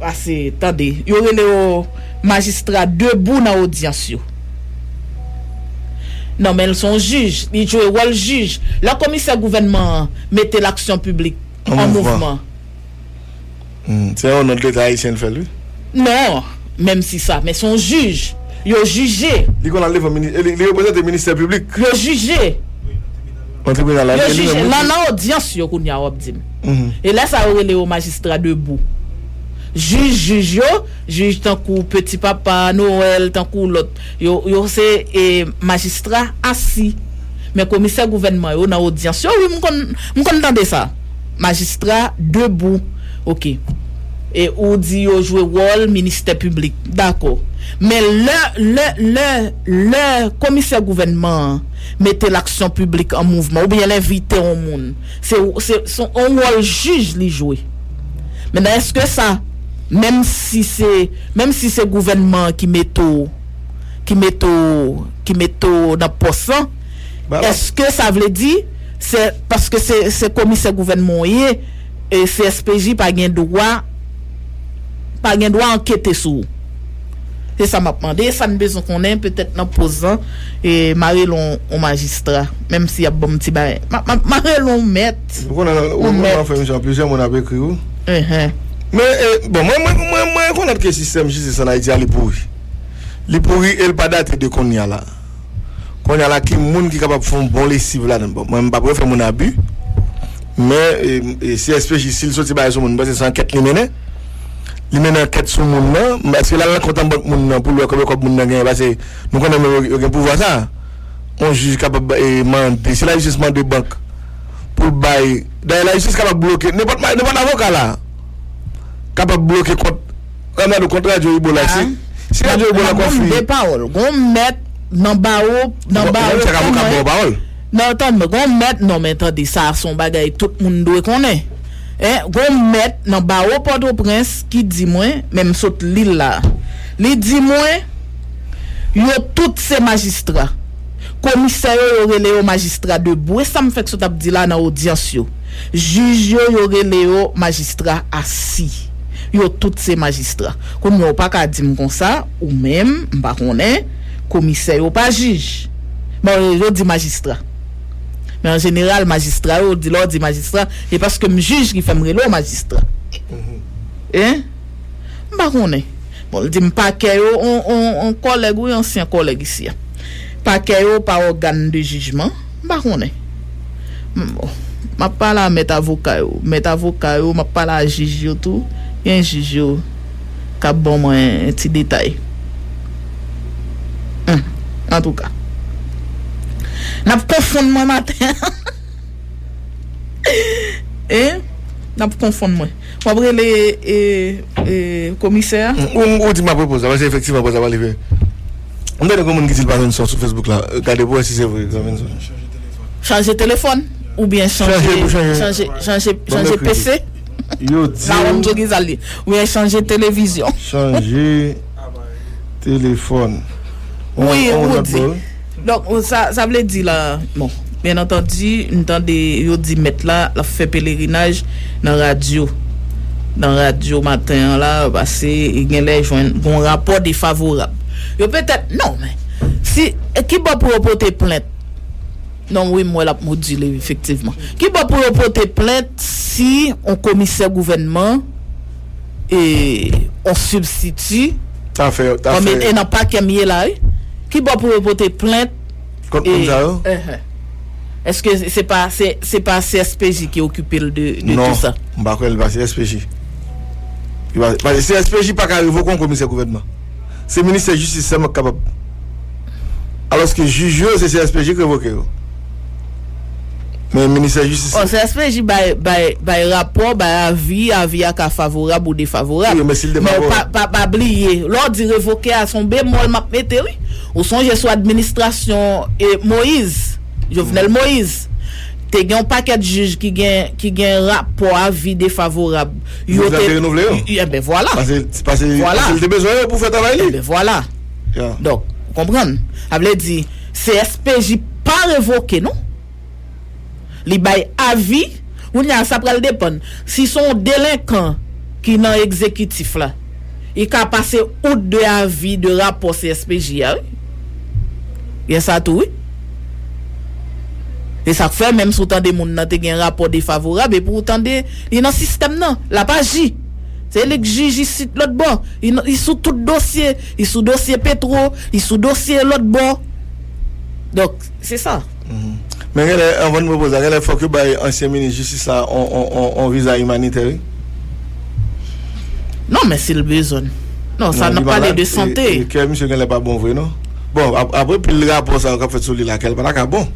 ah c'est attendez, yo relé magistrat debout dans audience yo. Non mais ils sont juges, ils jouent rôle juge. Le commissaire gouvernement mettait l'action publique en, en mouvement. Hmm, c'est un autre détail haïtien fait lui. Non. Même si ça, mais son juge, il a jugé. Il est représentant du ministère public. Il a jugé. Il a jugé. Dans l'audience, il y a un et là, ça aurait les magistrats debout. Juge, juge, yo, juge, tant que petit papa, Noël, tant que l'autre. Yo, yo c'est eh, magistrat assis. Mais commissaire gouvernement, yo dans l'audience, yo, oui, m'on entendait ça. Magistrat debout. OK. Et on dit yo jouer rôle ministère public d'accord mais le le le le commissaire gouvernement mettait l'action publique en mouvement ou bien l'inviter au monde c'est c'est son rôle juge li jouer maintenant est-ce que ça même si c'est même si c'est gouvernement qui metto qui metto qui metto dans poste voilà. Est-ce que ça veut dire c'est parce que c'est c'est commissaire gouvernement et C S P J pas gain droit pas gain droit enquêter sous C'est ça m'a demandé, ça ne besoin qu'on ait peut-être dans posant et Marélon au magistrat, même s'il y a bon petit bain. Marélon met. On a fait plusieurs mon avec vous. Mais bon moi moi moi on a que système justice en Haïti allait pourri. Les pourri elle pas date de qu'on y a là. Qu'on y a là qui monde qui capable font bon lessive là dedans. Moi pas faire mon abus. Mais si espèce s'il sorti ba son monde parce que c'est enquête les mener. Il mène enquête sur mon nom, parce que là, on compte en mon pour le comme mon nom, parce que nous connaissons le pouvoir ça. On juge capable de demander, c'est la justice de banque pour bailler. D'ailleurs, la justice capable de bloquer, n'importe quel avocat là, capable de bloquer contre, comme le contrat de Ibola. Si la Dieu Ibola confie. Des paroles, on met dans barreau, dans barreau. C'est avocat pour parole. Non, attendez, on met, non, mais attendez, ça, son bagage, tout le monde doit connaître. Eh, gon met nan barreau Port-au-Prince qui dit moins même saute l'île là. Li dit moins yo tout ces magistrats. Commissaire yo relé au magistrat de boue, ça me fait que ça t'a dit là dans audience yo. Juge yo yo relé au magistrat assis. Yo tout ces magistrats. Comme yo pas ka di m comme ça ou même m'pa connait commissaire yo pas juge. Bon, yo di magistrat. Mais en général, magistrat, ou dit l'ordre magistrat, c'est parce que me juge qui fait me relou magistrat. Hein? Bah, on est. Bon, le dit me paquet, on, on, on collègue, ou ancien collègue ici. Paquet, par organe de jugement, bah, on est. Bon, m'a pas la mettre avocat, mettre avocat, m'a pas la juge, tout. Il y a un juge, qui a bon, un petit détail. Hum, en tout cas. N'a pas confondre moi matin. Eh, n'a pas confondre moi. Moi bré les eh eh commissaire. On dit m'a proposé parce effectivement pas ça va lever. On donne comment qui dit pas sur Facebook là, regardez voir si c'est vrai. Changer téléphone ou bien changer changer changer changer P C. Yo dit ou bien changer télévision. Changer téléphone. Oui, on dit. Donc ça ça veut dire là bon bien entendu entendez yo dit mettre là la fait pèlerinage dans radio dans radio matin là parce il y a les bon rapport défavorable yo peut-être non mais si qui va pour porter plainte non oui moi la moduler effectivement qui va pour porter plainte si on commissaire gouvernement et on substitue t'as fait t'as fait on n'a pas qu'à mier là qui va pour porter plainte contre Mzao est-ce que c'est pas c'est c'est pas C S P J qui est occupé de, de non, tout ça non bah quoi il va C S P J il va bah, C S P J pas qu'à révoquer un commissaire gouvernement c'est ministre de justice seulement capable alors que juge c'est C S P J qui révoque mais ministre de justice oh C S P J bah bah bah rapport bah avis avis à cas favorable ou défavorable oui, mais s'il défavorable pas pas oublier lors du révoquer à son bémol m'a metté oui ou songe sous administration et Moïse Jovenel Moïse te gen un paquet de juges qui gen qui gen rapport avis défavorable yo te renouveler eh ben voilà parce parce il te besoin pour faire travail eh ben voilà yeah. Donc comprendre a veut dire C S P J pas révoqué non li bay avis ou n'y a ça pral dépendre si son délinquant qui dans exécutif là il ka passer ou de avis de rapport C S P J a, bien ça tout oui et ça fait même sous temps des monde nan te gen rapport défavorable et pour tande il dans système nan la pas j c'est le juge ici l'autre bord il sous tout dossier il sous dossier pétro il sous dossier l'autre bord donc c'est ça mm-hmm. Mais on va nous proposer il faut que bay ancien ministre justice là on on on visa humanitaire non mais c'est le besoin non ça n'a pas de santé et que monsieur n'est pas bon vrai non. Bon, après, puis le rapport, ça a fait sur l'île, qu'elle n'a pas bon.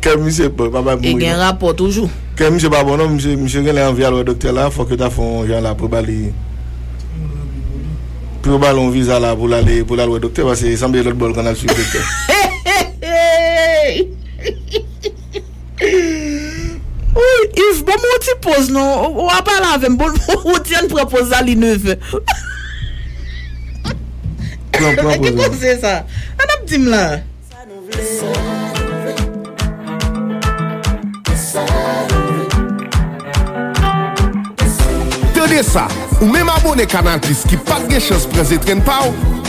Quel monsieur peut pas mourir. Il y a un rapport toujours. Quel monsieur pas bon, non, monsieur, monsieur, il a envie à le docteur là, il faut que tu as fait là pour aller. Pour aller en visa là, pour aller pour le docteur, parce que ça me dit l'autre bol qu'on a le suivi. Oui, Yves, bon, moi, tu poses, non? On va pas là avec moi, on tient de proposer à l'île. Qu'est-ce que ça? On a dit là. Tenez ça. ou même abonné Canal Plus qui pas de chance prendre train pas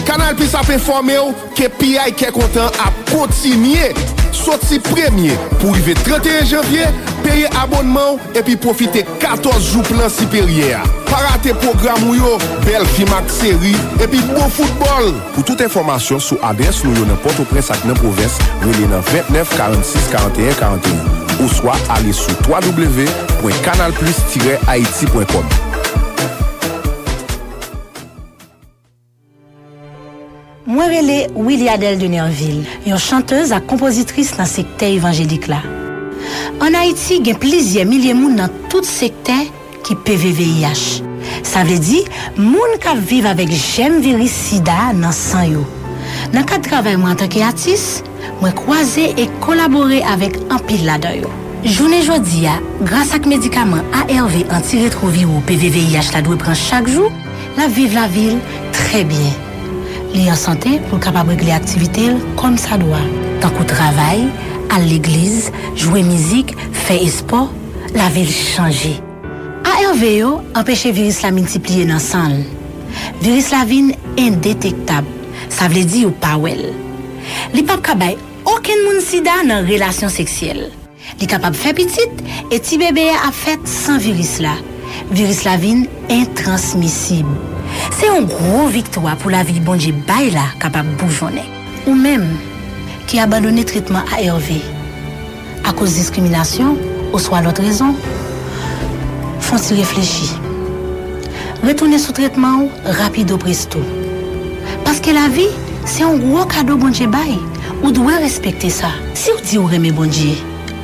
Canal Plus a informé que P I qui est content a continuer sorti premier pour arriver trente et un janvier payer abonnement et puis profiter quatorze jours plan supérieur pas rater programme ou yo belle film ak série et puis bon football pour toute information sur adresse nous n'importe au presse ak nan province relé nan vingt-neuf quarante-six quarante et un quarante et un ou soit aller sur double vé double vé double vé point canal plus tiret haïti point com. Moi relé Willy Adèle de Nerville, une chanteuse et compositrice dans secteur évangélique là. En Haïti, il y a plusieurs milliers de monde dans tout secteur qui P V V I H. Ça veut dire monde qui vivent avec j'aime virus sida dans sang yo. Dans cadre travail moi en tant qu'artiste, moi croiser et collaborer avec un pile là-dedans yo. Journée jodi a, grâce à médicament A R V antirétroviraux P V V I H la doit prendre chaque jour, la vive la ville très bien. Li en santé pour capable régler activité comme ça doit. Tant qu'au travail, à l'église, jouer musique, faire sport, la ville changer. A R V empêche virus la multiplier dans sang. Virus la vin indétectable. Ça veut dire ou pas well. Li pa kabay aucun moun sida dans relation sexuelle. Li capable faire petite et ti bébé a fait sans virus là. Virus la vin intransmissible. C'est une grosse victoire pour la vie bon Dieu bail là capable bourgeonner ou même qui abandonné traitement A R V à cause discrimination ou soit l'autre raison. Font s'y réfléchir. Retourner sous traitement rapido presto. Parce que la vie, c'est un gros cadeau bon Dieu bail. Ou doit respecter ça. Si vous dit ou remet bon Dieu,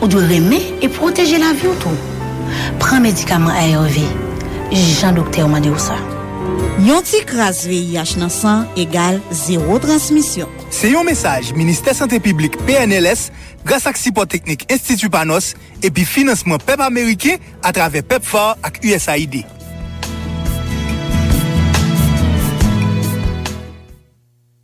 ou doit remet et protéger la vie ou tout. Prends médicament A R V. Jean docteur m'a dit ça. Yon ti kras V I H nan san égale zéro transmission. C'est un message ministère santé publique P N L S grâce à support technique Institut Panos et puis financement P E P américain à travers PEPFAR ak U S A I D.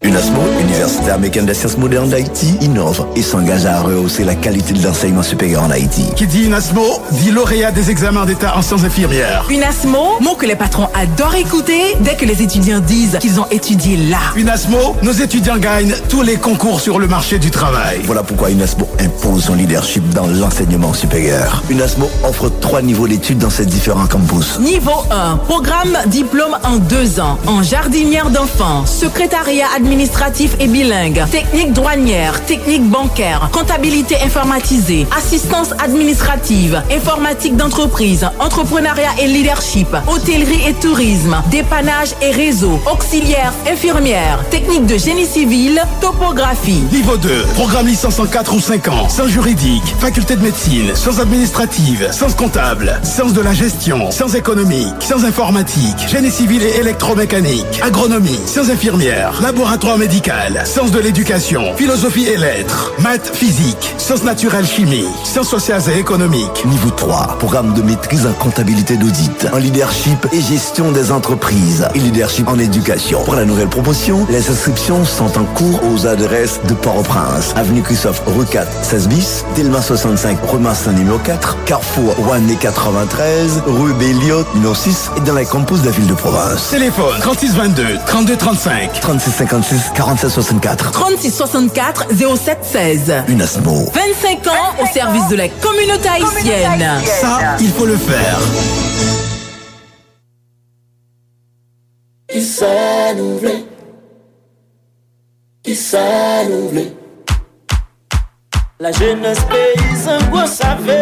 UNASMO, Université américaine des sciences modernes d'Haïti, innove et s'engage à rehausser la qualité de l'enseignement supérieur en Haïti. Qui dit UNASMO, dit lauréat des examens d'État en sciences infirmières. UNASMO, mot que les patrons adorent écouter dès que les étudiants disent qu'ils ont étudié là. UNASMO, nos étudiants gagnent tous les concours sur le marché du travail. Voilà pourquoi UNASMO impose son leadership dans l'enseignement supérieur. UNASMO offre trois niveaux d'études dans ses différents campus. Niveau un, programme diplôme en deux ans, en jardinière d'enfants, secrétariat administratif, administratif et bilingue, technique douanière, technique bancaire, comptabilité informatisée, assistance administrative, informatique d'entreprise, entrepreneuriat et leadership, hôtellerie et tourisme, dépannage et réseau, auxiliaire, infirmière, technique de génie civil, topographie. Niveau deux, programme licence en quatre ou cinq ans, sciences juridiques, faculté de médecine, sciences administratives, sciences comptables, sciences de la gestion, sciences économiques, sciences informatiques, génie civil et électromécanique, agronomie, sciences infirmières, laboratoire médical, sciences de l'éducation, philosophie et lettres, maths, physique, sciences naturelles, chimie, sciences sociales et économiques. Niveau trois, programme de maîtrise en comptabilité d'audit, en leadership et gestion des entreprises et leadership en éducation. Pour la nouvelle promotion, les inscriptions sont en cours aux adresses de Port-au-Prince, avenue Christophe Recat seize bis, Delma soixante-cinq, Remarsan numéro quatre, Carrefour Ouané quatre-vingt-treize, rue Béliot numéro six et dans la compose de la ville de province. Téléphone trente-six vingt-deux, trente-deux trente-cinq, trente-sept cinquante-six, quarante-sept soixante-quatre. trente-six soixante-quatre, zéro sept seize. UNASMO. vingt-cinq ans au service de la communauté haïtienne. Ça, il faut le faire. Qui s'est nouvelé? Qui s'est nouvelé? La jeunesse paysanne, vous savez.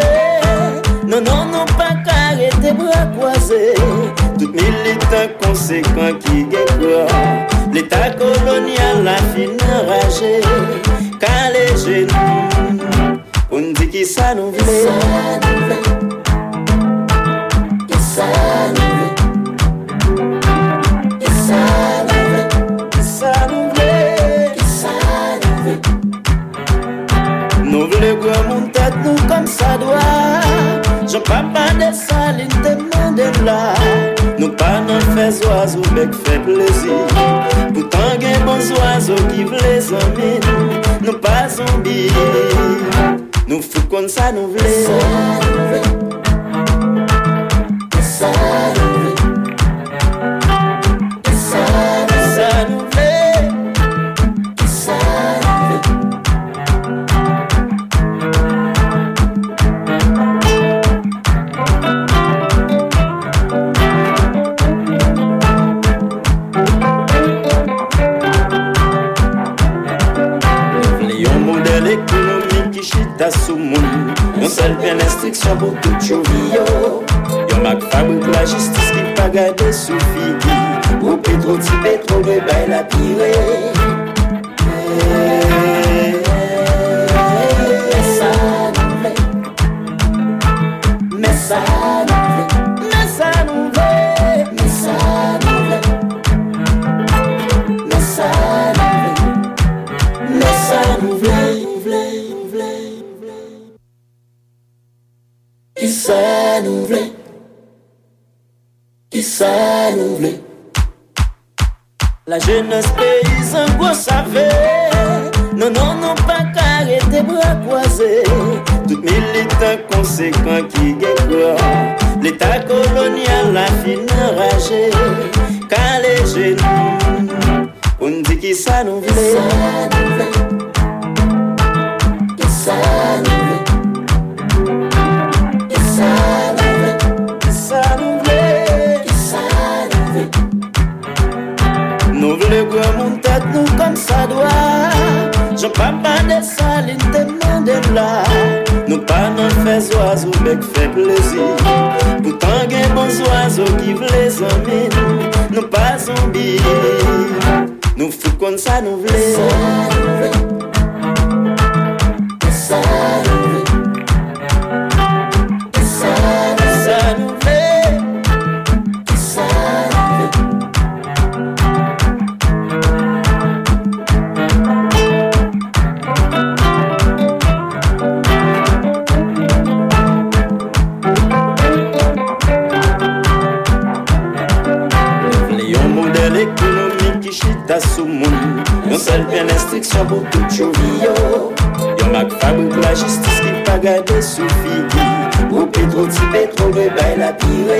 Non, non, non, pas carré, tes bras croisés. Tout militant conséquent qui gagne. L'état colonial a fini enragé, car les jeunes, on dit qui ça nous veut, qui ça nous veut, qui ça nous veut, qui ça nous veut, qui ça nous veut. Nous voulons que mon tête nous comme ça doit, je papa des salines de là. Nous pas n'en fais oiseaux, bec fait plaisir. Pourtant, gain bons oiseaux qui veulent les amis. Nous pas zombies. Nous fous comme ça, nous voulons. tas sou moun. Yon sel pen instriksyon pou tout chouvi yo. Yon mak fabrik la jistis ki pa gade sou figi. Pou petro ti petro rebay la pire. Mesa nou vle. Mesa nou vle. Mesa nou vle. Mesa nou vle. Mesa nou vle. Mesa nou vle. Qui ça nous voulait? Qui ça nous voulait? La jeunesse paysanne, vous savez. Non, non, non, pas carré des bras croisés. Tout militant conséquent qui guette. L'état colonial a fini enragé. Car les jeunes, on dit qui ça nous voulait? Qui ça nous voulait? Nous voulons que mon tête nous comme ça doit. Je pas pas de saline, demandez là. Nous pas non faire oiseaux, mais fait plaisir. Pourtant, il y a bons oiseaux qui veulent les amis. Nous pas zombies. Nous fous comme ça, nous voulons. Ça nous veut. Yon sel pen instriksyon pou tout chouvi yo. Yon mak fabrik la jistis ki pa gade sou figi. Pou petro ti petro rebay la pire.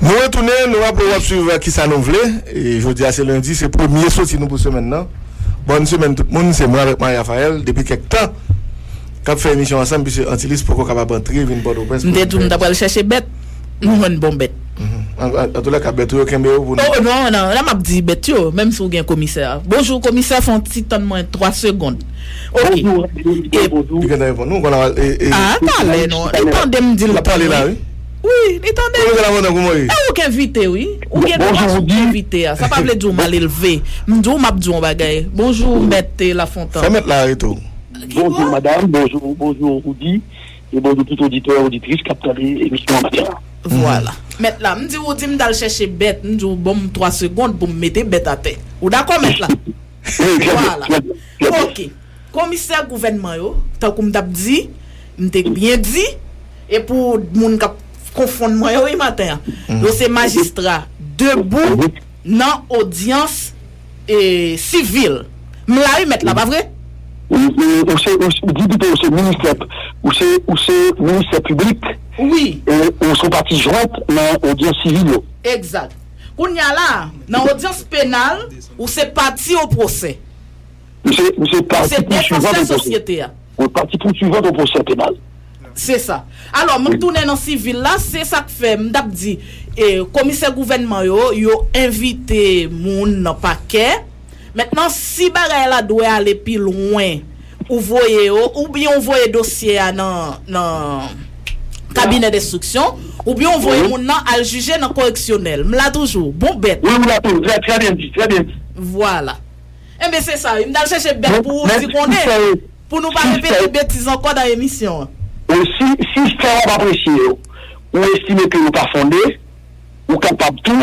Nous retournons, nous allons suivre qui ça nous voulait. Et je vous dis à ce lundi, c'est le premier sorti nous pour ce maintenant. Bonne semaine tout le monde, c'est moi avec Marie-Raphaël depuis quelques temps. Quand fait émission ensemble puisque Antilis pour qu'on capable entrer une bonne presse. Nous devons d'abord chercher bête, nous une bonne bête. En tout cas, bête aucun béo pour nous. Oh non non, là m'a dit bête yo, même si on gagne commissaire. Bonjour commissaire, font petit temps moins trois secondes. OK. Et bonjour. Nous on a Ah, attendez non, attendez me dire la parler là oui. Oui, attendez. Et aucun invité oui. Ou bien aucun invité, ça pas veut dire mal élevé. M'dou m'a dit on bagaille. Bonjour bête la Fontaine. Ça mettre là et tout. Bonjour madame, bonjour, bonjour Rudy, et bonjour tout auditeur, auditrice, capteur émission en matière. Voilà. Maintenant, je dis Rudy, je vais chercher bête, je vais bon trois secondes pour me mettre bête à terre. Vous d'accord maintenant? Voilà. Ok. Commissaire gouvernement, tant que je dit, je t'ai bien dit, et pour les gens qui confondent moi, matin, c'est magistrat debout dans l'audience civile. Je vais mettre là, pas vrai? Ou c'est le ministère, ou c'est le ministère public. Oui. Et on sont partis jointes dans l'audience civile. Exact. Quand il y a là, dans l'audience pénale, ou c'est parti au procès. C'est parti poursuivant au procès. On est parti poursuivant au procès pénal. C'est ça. Alors, je tourne dans le civil là, c'est ça que fait. Je dis, le commissaire gouvernement, il a invité mon paquet. Maintenant, si bagay la doit aller plus loin, ou voyez ou bien on voyez dossier dans dans cabinet d'instruction, ou bien on voyez mon nan al juger dans correctionnel. M'la toujours bon bête. Oui, m'la toujours très bien dit, très bien. Voilà. Eh bien c'est ça, il m'dal chercher bête pour dire qu'on est pour nous pas répéter bêtises encore dans l'émission. Si si ça va apprécier, on estime que vous pas fondé, ou capable tout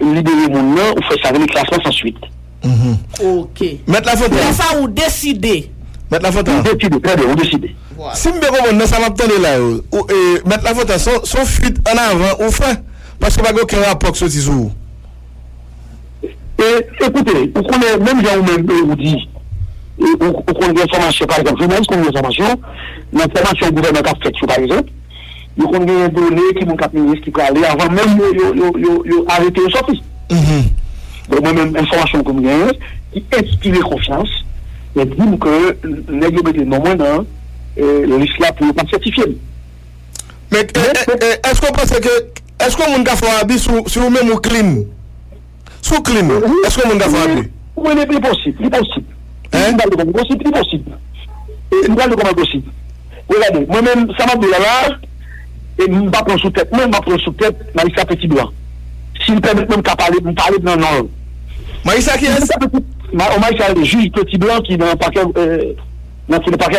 libérer mon nom ou faire ça avec classement sans suite. Mm-hmm. Ok. Mettre la photo. C'est ça ou décider. Mettre la photo. Décider. Très bien, on décide. Voilà. Si me recommande, ça m'a tenu là. Mettre la photo, son, son fuite en avant ou fin, parce que pas aucun rapport sur vous. Écoutez, pour qu'on ait même gens même vous dit, pour qu'on ait information par exemple, même qu'on ait information, l'information du gouvernement qu'a fait par exemple, nous qu'on ait donné qui mon cap ministre qui peut aller avant même yo yo yo yo arrêter au sorti. Moi-même, information comme gagne, qui inspire confiance, et dit que l'égalité non moins dans le risque là pour ne pas certifier. Mais est-ce qu'on pense que, est-ce qu'on a fait un habit sur vous-même au clean? Sous climat, est-ce que vous avez fait? Oui, c'est possible, c'est possible. Hein? C'est possible. Nous allons comment possible. Regardez, moi-même, ça m'a dit là, et je ne prends sous tête, moi, je ne prends sous tête, Marissa Petit Doigt. S'il permet même qu'à parler, vous parlez non, non. Marissa qui est-ce? Marissa, le juge Petit Blanc qui est dans le parquet, dans le parquet,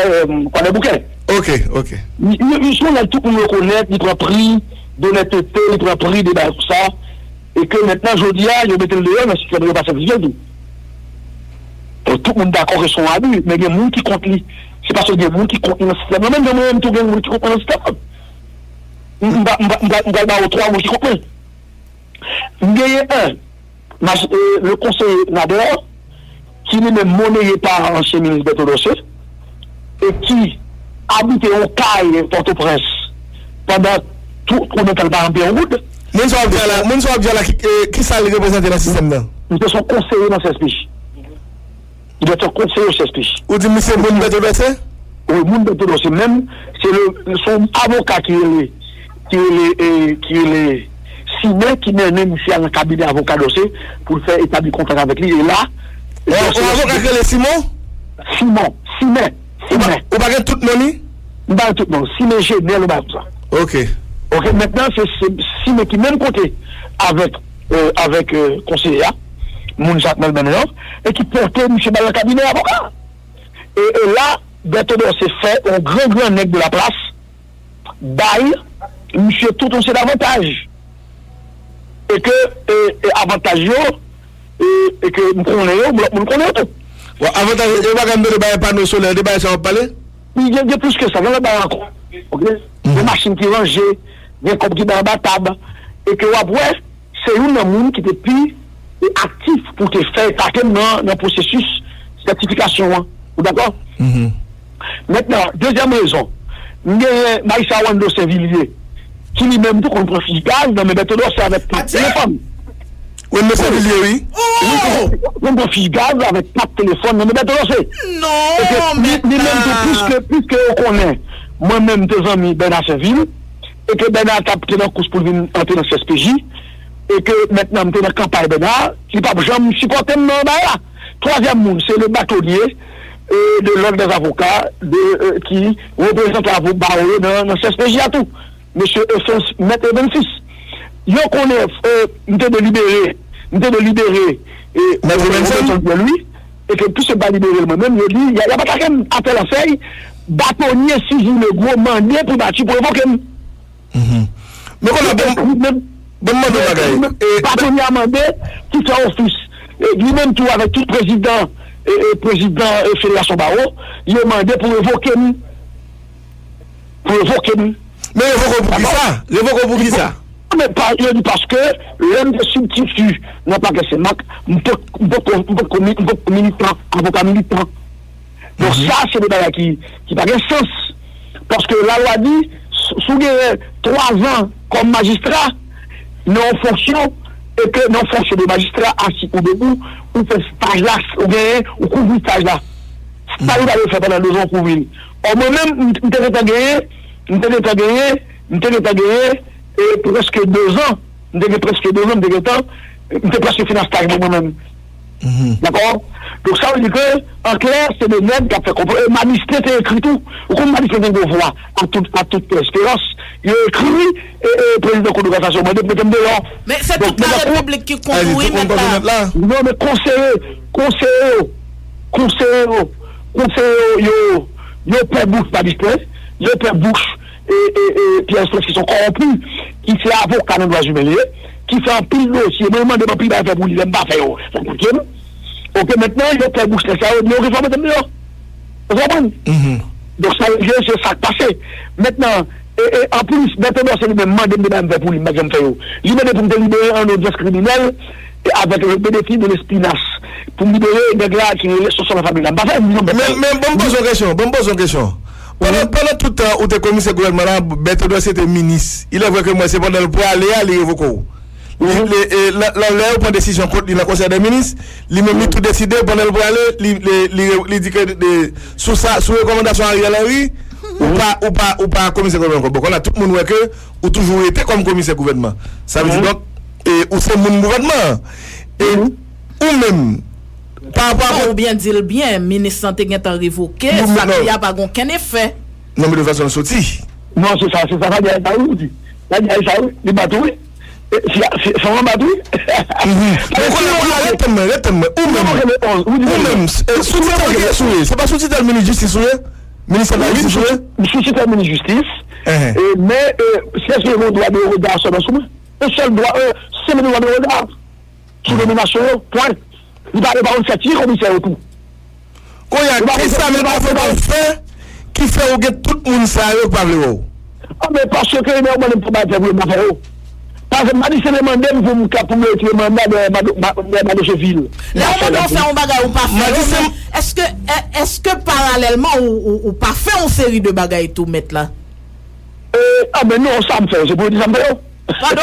quoi, le bouquet. Ok, ok. Ils sont là tout pour me connaître, ils prennent prix d'honnêteté, ils prennent prix de tout ça. Et que maintenant, je dis, je mets le dehors, mais si tu ne veux pas servir, tout le monde d'accord, ils sont abus, mais il y a des gens qui comptent. C'est parce qu'il y a des gens qui comptent le système. Même des gens qui comptent le système. Je vais avoir trois gens qui comptent. Il y a un, le conseiller Nader, qui n'est même monnayé par l'ancien ministre de Pédossé, et qui habitait au Caille, Port-au-Prince, pendant tout le temps par un période. Moun so abdiala, moun so abdiala qui qui ça le représenter dans système là. Ils te sont conseillers dans ces speech. Ils doivent être conseillers dans ces speech. Ou dit monsieur Moun Betobese? Oui, Moun Betobese même, c'est le son avocat qui est qui est qui est signé qui met même ici dans cabinet avocat dossier pour faire établir contact avec lui et là. Avocat que le Simon? Simon, Simon, Simon. Ou pas que tout le monde? Pas tout le monde. Simon Génel ou pas ça. OK. Ok, maintenant, c'est si mais qui même côté avec euh, avec euh, conseiller, mon Jacques Melbenor, et qui portait M. dans le cabinet avocat. Et, et là, Berthaud s'est fait un grand grand nec de la place, bail, M. tout on sait davantage. Et que, et, et avantageux, et, et que nous connaissons, nous connaissons tout. Ouais, avantageux, il va quand même débattre panneau solaire, débattre ça en palais? Il y a plus que ça, il y a pas encore. Ok? Des machines qui rangent. Bien compris dans la table. Et que, ouais, c'est une monde qui était plus actif pour te faire taquer dans le processus de certification. Hein. Vous d'accord? Mm-hmm. Maintenant, deuxième raison, il y a Maïssa Wando Saint-Villiers, qui lui-même, tout qu'on prend fiscal, non, mais maintenant, c'est avec téléphone. Oui, mais Saint-Villiers, oui. On prend fiscal avec pas de téléphone, non, mais maintenant, c'est. Non, mais. Lui-même, plus que on connaît, moi-même, tes amis, Bernard Saint-Ville, et que Bernard a tapé dans la course pour venir entrer dans le C S P J, et que maintenant, on est dans la campagne Bernard, qui n'a pas jamais supporté le là. Troisième monde, c'est le bâtonnier de l'ordre des avocats de, euh, qui représente l'avocat dans le C S P J à tout. Monsieur Ephens, maître Benfis. Il connaît, il était délibéré, il était délibéré, et de lui, et que tout se bat libéré lui-même, il dit, il n'y a pas qu'à appeler la feuille, bâtonnier, si vous le gros mandat pour battre, pour évoquer. Mm-hmm. Mais qu'on a bon même bon mandat bâtonnier mandé qui fait office lui-même tout avec tout président et, et président et fédération barreau il est mandé pour évoquer nous pour évoquer nous mais évoquer pour qui ça évoquer pour qui ça mais pas parce que l'homme de substitut n'a pas que c'est mac beaucoup militant avocat militant donc ça c'est des bagages qui qui pas de sens parce que la loi dit sous trois ans comme magistrat, non fonction, et que non fonction de magistrat, assis ou debout, ou fait stage là, ou gagné, ou couvrir stage là. Stage là, il fait pendant deux ans couvrir. Or, moi-même, je t'ai gagné, je t'ai gagné, je t'ai gagné, et presque deux ans, je t'ai presque deux ans, je t'ai temps, je t'ai presque fini un stage pour moi-même. D'accord? Donc, ça veut dire que, en clair, c'est le même qui a fait comprendre. Et magistrat, c'est écrit tout. Ou comme magistrat, c'est une voix à toute espérance. Il écrit, et président de la congrégation, mais c'est toute la République qui conduit maintenant. Non, mais conseiller, conseiller, conseiller, conseiller, il y a Père Bouche, magistrat, il y a Père Bouche, et Pierre Stress qui sont corrompus, qui fait avocat dans les droits humains, qui fait un pile dossier, mais il demande plus d'affaires pour lui, il n'aime pas faire. Ok, maintenant, il y a Père Bouche, c'est ça, mais on réforme maintenant. Vous comprenez? Donc, ça, c'est ça qui passe. Maintenant, Et, et en plus, maintenant, c'est lui-même, mandé de pour lui, mais j'aime faire. Il m'a dit pour me libérer en audience criminelle, avec le bénéfice de l'espinasse, pour me libérer des gars qui sont sur la famille. Mais, mais, bon, pose une question, bon, pose une question. Pendant tout le temps où tu es commissaire gouvernement, Berthaud c'était ministre. Il est vrai que moi, c'est pendant le point aller à l'évoquer. L'enlève prend décision contre le conseil des ministres, il m'a mis tout décidé pendant le point aller, il dit que sous recommandation Ariel Henry, ou pas, ou pas, ou pas, commissaire gouvernement. Donc, on a tout le monde que, ou toujours été comme commissaire gouvernement. Ça veut dire donc, et et ou c'est mon gouvernement et ou même par rapport ou bien dit le bien ministre santé qui est révoqué ça il y a pas aucun effet non mais de façon sorti non c'est ça c'est ça ça ça dit ça ça les bateaux c'est vraiment bateau on connaît on même ou même c'est pas sorti dans le ministre justice ministre de la justice c'est le ministre justice mais c'est ce droit de regard seulement le seul droit c'est le droit de regard sur les nominations point. Il va pas sortir comme c'est tout. Quand il y a Christa même fait qui fait que tout le monde ça pas le. Ah mais parce que il est même pour battre pour pas faire. Parce que m'a dit c'est demander pour me pour me tirer mandat de de Cheville. Là on doit faire un bagage ou pas faire. Est-ce que est-ce que parallèlement ou ou pas faire une série de bagages tout mettre là. Euh ah mais non ça me fait, je peux dire ça me fait. Pardon?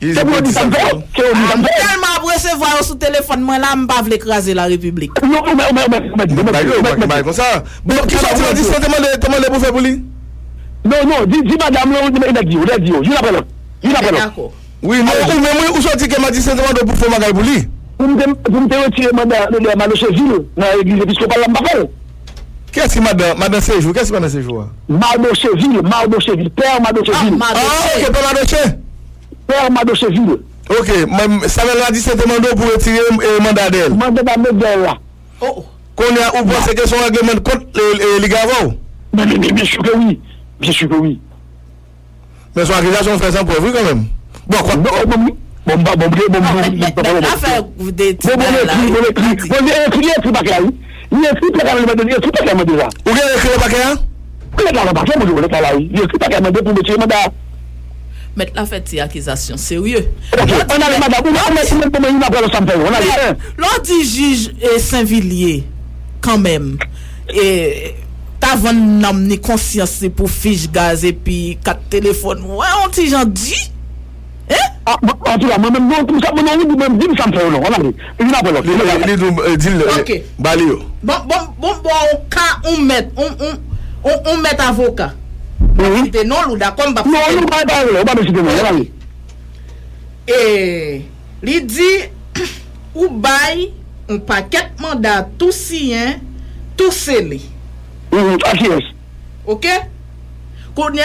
C'est pour ça que ça me fait. Tellement pour recevoir sur téléphone, moi là, je ne vais pas écraser la République. Non, mais mais mais mais mais comme ça. Bon, qui ça vous dit ça demande comment les pour faire pour lui? Non non, dis dis madame là, il a dit, il a dit, il a pas là. Il a pas là. Oui, mais mais où sorti que m'a dit ça demande pour faire magal pour lui? Vous me vous me retirer mandat de Malocheville dans l'église épiscopale là Mbafo. Qu'est-ce que madame madame séjour? Qu'est-ce que madame séjour? Malocheville, Malocheville, père Malocheville. Ah, que pas Malocheville. Père Madocheville. Ok, mais ça veut dire que c'est pour retirer le mandat d'elle. Mandat d'elle là. Oh. Qu'on a ou pas ces questions règlement contre les gars avant. Mais bien sûr que oui. Bien sûr que oui. Mais son accusation fait sans preuve quand même. Bon, quoi. Bon, bon, bon, bon, bon, bon, des bon, bon, bon, bon, bon, bon, bon, mettre la fête ces accusations sérieux. On a le madame, on a le samedi, on a le. L'on dit juge Saint-Villiers, quand même, et t'avons n'amené conscience pour fiche gaz et puis quatre téléphones. Ouais, on dit j'en dis. Hein? Ah, en tout cas, moi-même, non, tout ça, mon ami, vous-même, dis-moi samedi, on a le. Il n'a pas l'autre. Ok. Balio. Bon, bon, bon, bon, on met, on, on, on met avocat. Oui. Non, non, non, et il dit ou bail un paquet mandat tout sien tout scellé. OK? Konya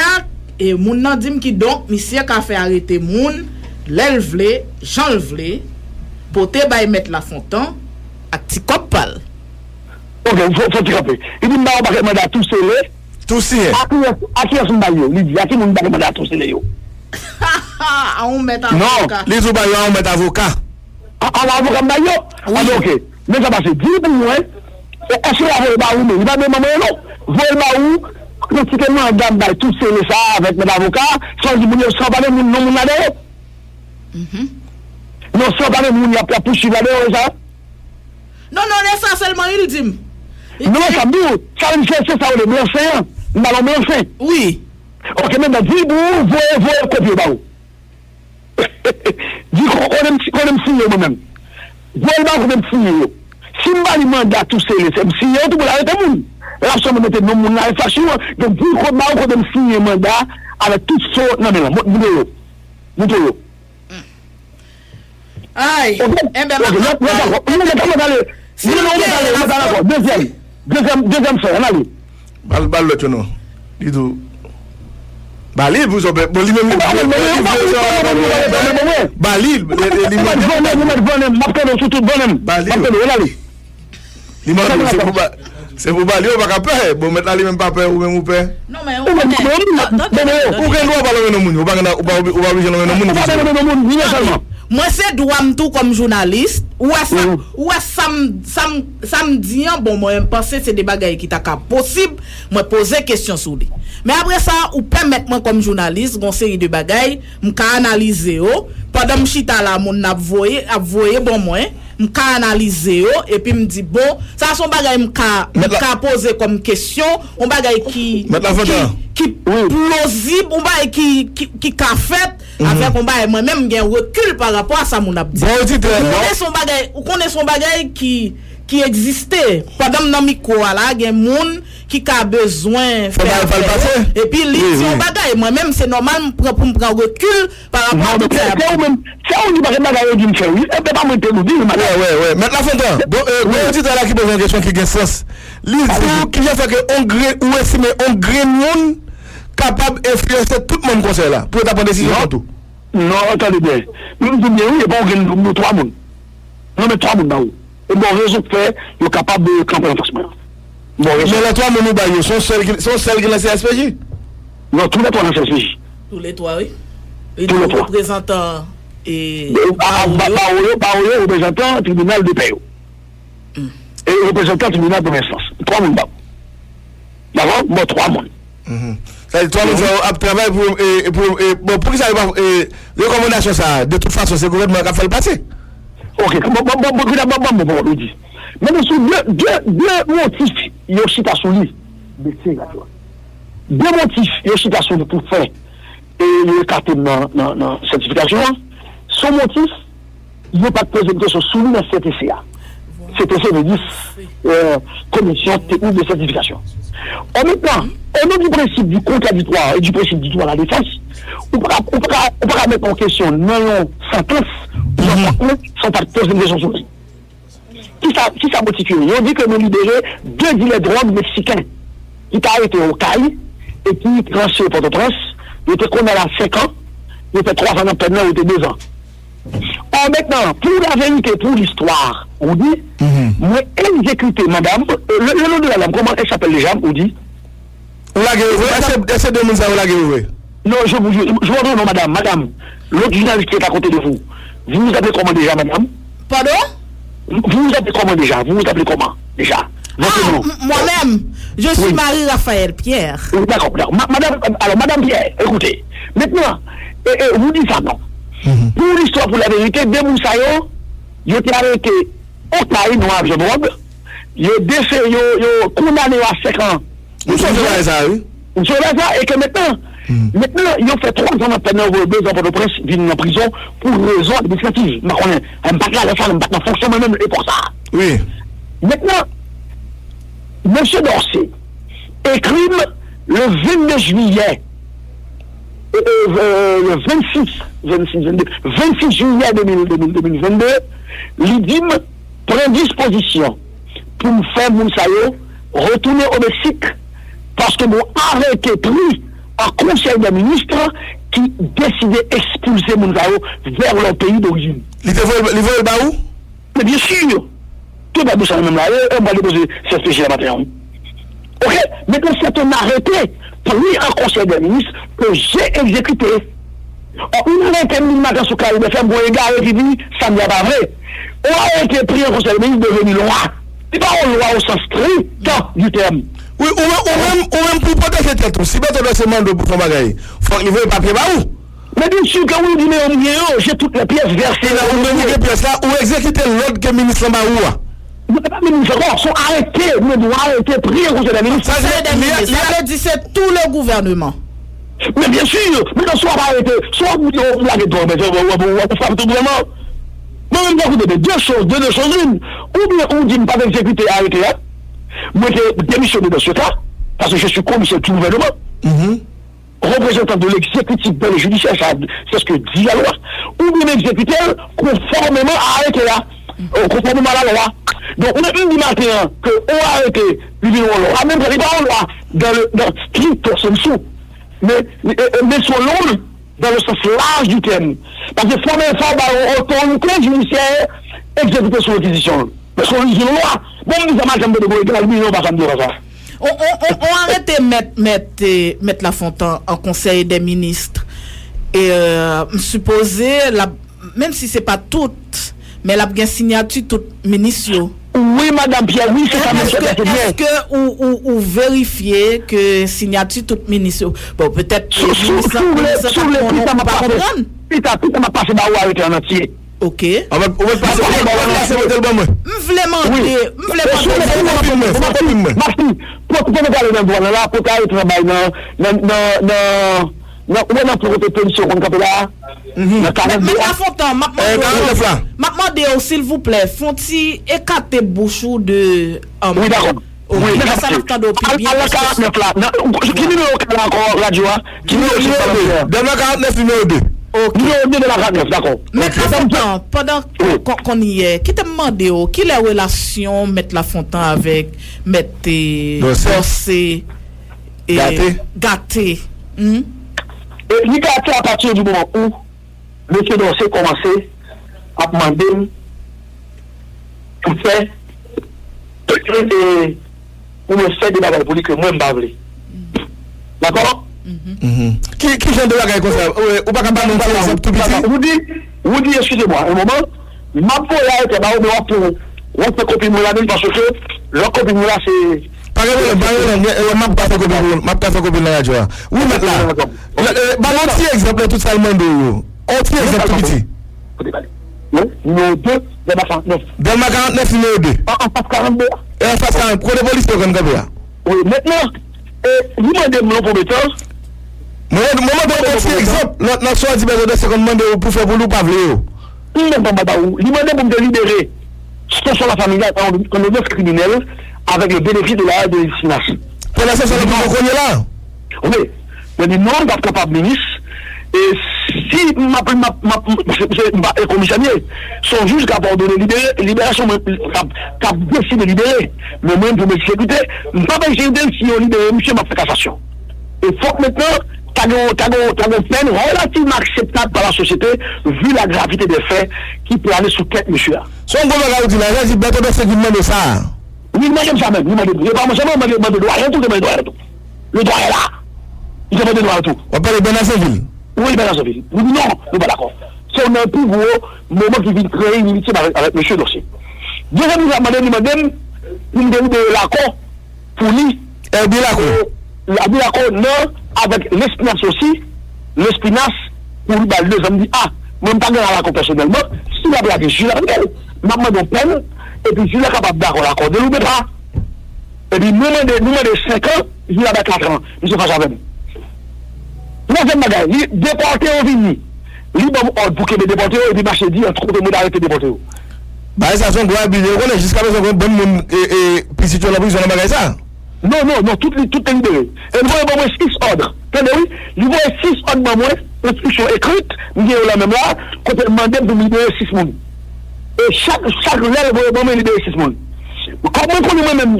et moun nan dim ki donc monsieur ka fait arrêter moun, l'elvle, Jean vle, pote bail mettre la fontan à ti kopal. OK, faut faut trapper. Il dit ba paquet mandat tout scellé. Tout si. A qui est son baillot? Il dit, a qui mon baillot tout c'est le. Ah, on met avocat. Non, les baillot on met avocat. Ah, on avocat baillot. OK. Mais ça passe dix millions. Est-ce que la baillot mais il va même non. Vol baillot pratiquement madame baillot tout c'est le ça avec mon avocat, cent dix millions sans parler mon nom mon adé. Mhm. Non, sans parler mon il a pas touché là ça. Non non, ça seulement il dit. Non, ça dit, ça me fait ça, on est bien fait, on a bien fait. Oui. Ok, mais dis-vous, vous voyez, vous copiez. Dis-vous, on aime signer moi-même. Vous voyez, on aime signer. Si je vais demander à tous ces laissés, je signe, tout le monde arrête le monde. Là, je me mets dans mon infraction, donc vous voyez, on aime signer mandat avec tout ça. Non, mais là, vous voyez, vous voyez. Aïe, eh bien, maintenant, deuxième. Deuxième, deuxième fois, on a vu. Bal, bal, le tono. Il dit. Balil, vous avez. Balil, vous avez. Balil, vous avez. Balil, vous avez. C'est pour Balil, on va pas peur. Bon, maintenant, il même pas peur ou même ou peur. Non, mais on va pas. Moi c'est droit tout comme journaliste ou ça ou ça ça me dit bon moi me penser c'est des bagailles qui t'a possible moi poser question sur lui mais après ça ou permettre moi comme journaliste une série de bagailles me analyser pendant me chita là mon n'a voyer a voyer bon moi me analyser et puis me dit bon ça sont bagailles me me poser comme question on bagaille qui qui plausible on bagaille qui qui qu'a fait. Mm-hmm. Avec on bail moi-même j'ai recul par rapport à ça mon abdi. Bon dit très bien. On est son bagage, on connaît son bagage qui qui existait. Pendant dans micro là, j'ai monde qui a besoin faire et puis li dit on bagaille moi même c'est normal pour pour prendre recul par rapport à ça même ça on dit bagaille dit faire oui on peut pas monter nous dit ouais ouais maintenant Fontan bon on dit là qui pose une question qui a sens li dit qui fait que on gré ou estime on gré monde capable influencer tout le monde conseil là pour prendre décision tout non attendez bien nous dit bien oui pas on trois monde non mais trois monde là et bon réseau fait le capable de camper renforcement. Bon, mais les trois monos baillons sont celles qui sont celles qui lancent la C S P J. Non, tous les trois lancent la C S P J. Tous les trois, oui. Et tous les trois. Représentants et. Baoyo, Baoyo, représentant tribunal de paix. Mm. Et représentant tribunal de première instance. Trois monos baillons. D'accord, bon, trois monos. Mm-hmm. C'est trois monos à travail pour et pour et bon pour qui ça va et recommandation ça. De toute façon, c'est le gouvernement qui a fait le passé. Ok, bon, bon, bon, bon, bon, bon, bon, bon, bon, même sur deux, deux, deux motifs, il y a aussi ta souris. Deux motifs, il y a aussi ta souris pour faire le carton dans la certification. Son motif, il n'y a pas de présentation souris dans le C T C A. C T C A veut dire commission technique de certification. En même temps, au nom du principe du contradictoire et du principe du droit à la défense, on ne peut pas mettre en question non sentence sans pas poser une question souris. Qui ça, qui ça motive? On dit que nous libérons deux dealers de drogue mexicains qui t'a arrêté au C A I et qui transféré au Port-au-Prince. Il était condamné à cinq ans, il était trois ans en peine, il était deux ans. Or maintenant, pour la vérité, pour l'histoire, on dit, moi exécuté, madame, le nom de la dame, comment elle s'appelle déjà, on dit? On l'a guéri, est-ce que deux mille ans on l'a guéri? Non, je vous jure, je vous redonne, non, madame, madame, l'autre journaliste qui est à côté de vous, vous vous appelez comment déjà, madame? Pardon? Vous vous appelez comment déjà? Vous vous appelez comment déjà? Ah, moi-même, je suis oui. Marie-Raphaël Pierre. D'accord, d'accord. Ma, madame, alors, madame Pierre, écoutez, maintenant, eh, eh, vous dites ça, non? Mm-hmm. Pour l'histoire, pour la vérité, de Moussaïo, il a été arrêté au Caïn, non, à Jean-Rob. Il a condamné à cinq ans. Nous sommes là, ça, oui. Nous sommes là, et que maintenant, mm-hmm. maintenant, ils ont fait trois ans en peine, deux ans pour le prince, ils sont en prison pour raison administrative. Je ne sais pas là, ça ne pas en fonction même et pour ça. Oui. Maintenant, M. Dorsey écrime le vingt-deux juillet, euh, euh, le vingt-six juillet deux mille vingt-deux, l'I D I M prend disposition pour faire Moussaïo retourner au Mexique parce que mon arrêté pris un conseil de ministres qui décidait d'expulser Mounzao vers leur pays d'origine. Ils veulent pas où? Mais bien sûr. Tout va bouger même là. On va déposer ces péchés la matinée. Ok? Maintenant, c'est un arrêté pris un conseil de ministres que j'ai exécuté. On a terminé le matin sur Caribe F M pour égarer qui dit ça n'est pas vrai. On a été pris un conseil de ministres devenu loi. C'est pas une loi au sens strict du terme. Oui, ou même, ou même pour protéger cette tête. Si vous avez ce mandat pour son bagage, faut qu'il veuille papier par où? Mais bien sûr, quand vous dites, mais j'ai toutes les pièces versées là. Vous donnez les pièces là, ou exécutez l'ordre que le ministre Maroua. Vous n'avez pas mis le droit, ils sont arrêtés, vous devez arrêter, prier, vous avez mis le droit. Ça veut dire c'est tout le gouvernement. Mais bien sûr, mais non, soit arrêté, soit vous l'avez droit, mais vous frappez tout le gouvernement. Mais même quand vous devez deux choses, deux choses, une. Ou bien on dit ne pas exécuter, arrêter, hein. Moi, j'ai démissionné de ce cas, parce que je suis commissaire du gouvernement, mm-hmm. représentant de l'exécutif dans le judiciaire, c'est ce que dit la loi, ou bien exécuteur conformément à arrêté là, mm-hmm. conformément à la loi. Donc, on a une du matin que on a arrêté, lui on l'a, même pas on l'a, dans le dans qui personne sous, mais mais sur l'onde dans le sens large du terme, parce que première fois, on retourne compte judiciaire exécuté sur l'acquisition. Parce qu'on dit loi, bon, nous avons de ça. On arrête de mettre, mettre, mettre la Fontan en conseil des ministres. Et euh, supposer, la, même si ce n'est pas toutes, mais la bien signature toutes ministres. Oui, madame Pierre, oui, c'est ça, monsieur. Est-ce que ou, ou, ou vérifier que signature toutes ministres. Bon, peut-être. Sous le ok. On va passer au tel moment. Vraiment, vraiment. Merci. Pour que vous allez voir là, pour que vous travaillez dans dans dans dans on a pour cette position qu'on capte là. Mais à Fontan, maintenant, s'il vous plaît, font-ils écarter bouchou de. Oui, d'accord. Oui, mais ça n'a de bien. Alors quarante-neuf là, qui numéro encore radio là? Qui numéro quarante-neuf numéro deux. Numéro deux de la quarante-neuf, d'accord. Mais pendant qu'on y est, qui t'a demandé qui la relation mettre la Fontan avec mettre Dorsé et Gâté. Et lui Gâté à partir du moment où monsieur Dorsé commençait à demander tout fait et pour me faire des bagages pour lui que moi je m'avais. D'accord? Qui qui j'en de la comme ça? Ou pas capable de parler tout petit? Vous dites, vous dites, excusez-moi, un moment, ma peau là était là, on peut on peut copier mon là parce que leur copie là c'est. Par exemple, par exemple, ma pas copier, ma pas copier la radio. Oui, maintenant. Balancer exemple tout ça le monde. On tient exemple tout petit. Numéro deux, de ma quarante-neuf. De ma quarante-neuf, numéro deux. En face quarante-deux. Et en face quarante-deux. Pour les polices, c'est comme ça. Oui, maintenant, vous demandez mon prometteur. Moi, je demande un exemple. Notre soir, dit que c'est comme demander pour faire pour nous, pas vouloir. Il ne demande pas où. Il demande pour me libérer. Sauf sur la famille, on est neuf criminels avec le bénéfice de la désination. Pour la société, on connaît là. Oui. Mais nous, on n'est pas capable, ministre. Et si ma commissaire, son juge qui a ordonné libération, qui a décidé de libérer, mais même pour me sécurité, je ne peux pas gérer si on libère monsieur, ma cassation. Il faut que maintenant, tu as une peine relativement acceptable par la société, vu la gravité des faits qui peut aller sous tête, monsieur. Son gouvernement dit, il dit, bête de ce qu'il demande ça. Oui, moi j'aime ça même, il m'a dit, pas moi j'aime, il m'a dit, rien tout, il m'a dit, tout. Le droit est là. Il m'a dit, droit tout. On parle de Benazéville. Oui, ben non, nous non, nous pas d'accord. C'est un plus gros moment qui vient créer une unité avec monsieur Dorsé. Déjà, nous avons demandé, nous demandons de l'accord pour lui. Et de l'accord. De l'accord, non, avec l'espinasse aussi. L'espinasse, pour lui, deux hommes disent, ah, je ne vais pas gagner à l'accord personnellement. Si la blague, je suis là, je vais me peine. Et puis, je suis là capable d'accord, l'accord. Ne l'oublie pas. Et puis, nous demandons cinq ans, je suis là avec quatre ans. Je ne sais pas jamais. Deuxième bagage, il déporté au Vigny. Il a bouqué de déporté et puis marché dit, on trouve des mots d'arrêter de déporté. Bah, ça, c'est un gros abus. Jusqu'à présent, on a un bon monde. Et puis, si tu as la police, on a bagage ça. Non, non, non, tout est libéré. Et nous avons six ordres. Tenez-vous, nous avons six ordres dans moi, instruction écrite, nous avons la même là, quand on demandait de libérer six monde. Et chaque relève, nous avons libéré six monde. Comment on connaît même,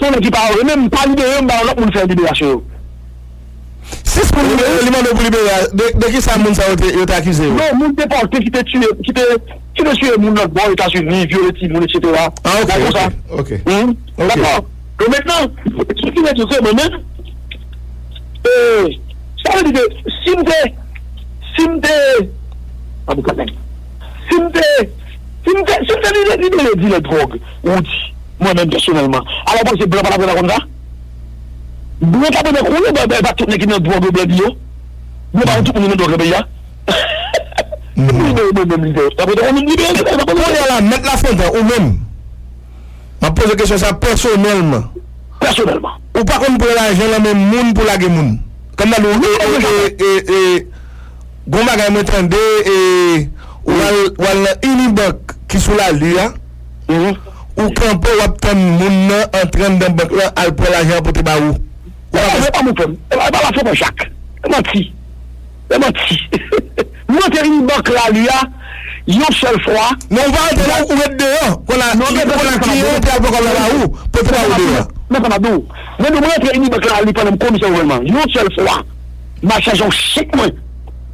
son équipe à même pas libéré, on va faire une libération. C'est ce qu'on libérer, de qui ça monde ça été accusé? Non, monde déporté qui t'a tué, qui t'a tué monde notre bon États-Unis, violé tout monde et cetera. Ah OK. OK. D'accord. Donc maintenant, ce qui veut dire que moi-même euh ça veut dire que si m'était si m'était pas beaucoup si m'était si m'était si m'était libéré de la drogue, on dit moi-même personnellement. Alors parce que blanc pas la comme ça. Vous ne pouvez pas vous dire que tout le monde est dans le droit de l'Église. Vous ne pouvez pas tout le monde dans le droit de l'Église. Vous ne pouvez pas mettre la fonte ou même. Je pose la question ça personnellement. Personnellement. Ou pas qu'on peut l'argent dans le monde pour la guerre. Comme dans le monde, on va m'entendre et on a une banque qui est sous la lue. Ou quand on peut obtenir le monde en train de banque là, elle prend l'argent pour te barrer. Je ne vais pas me prendre. Je ne vais pas la faire pour Jacques. Je menti. Je menti. Nous avons une banque là, lui, il y a une seule fois. Mais on va être là où est dehors. On a une banque pour te barrer. Mais ça m'a dit. Mais nous avons une banque là, lui, pendant le commissaire gouvernement. Il y a une seule fois. Ma chanson, c'est moi.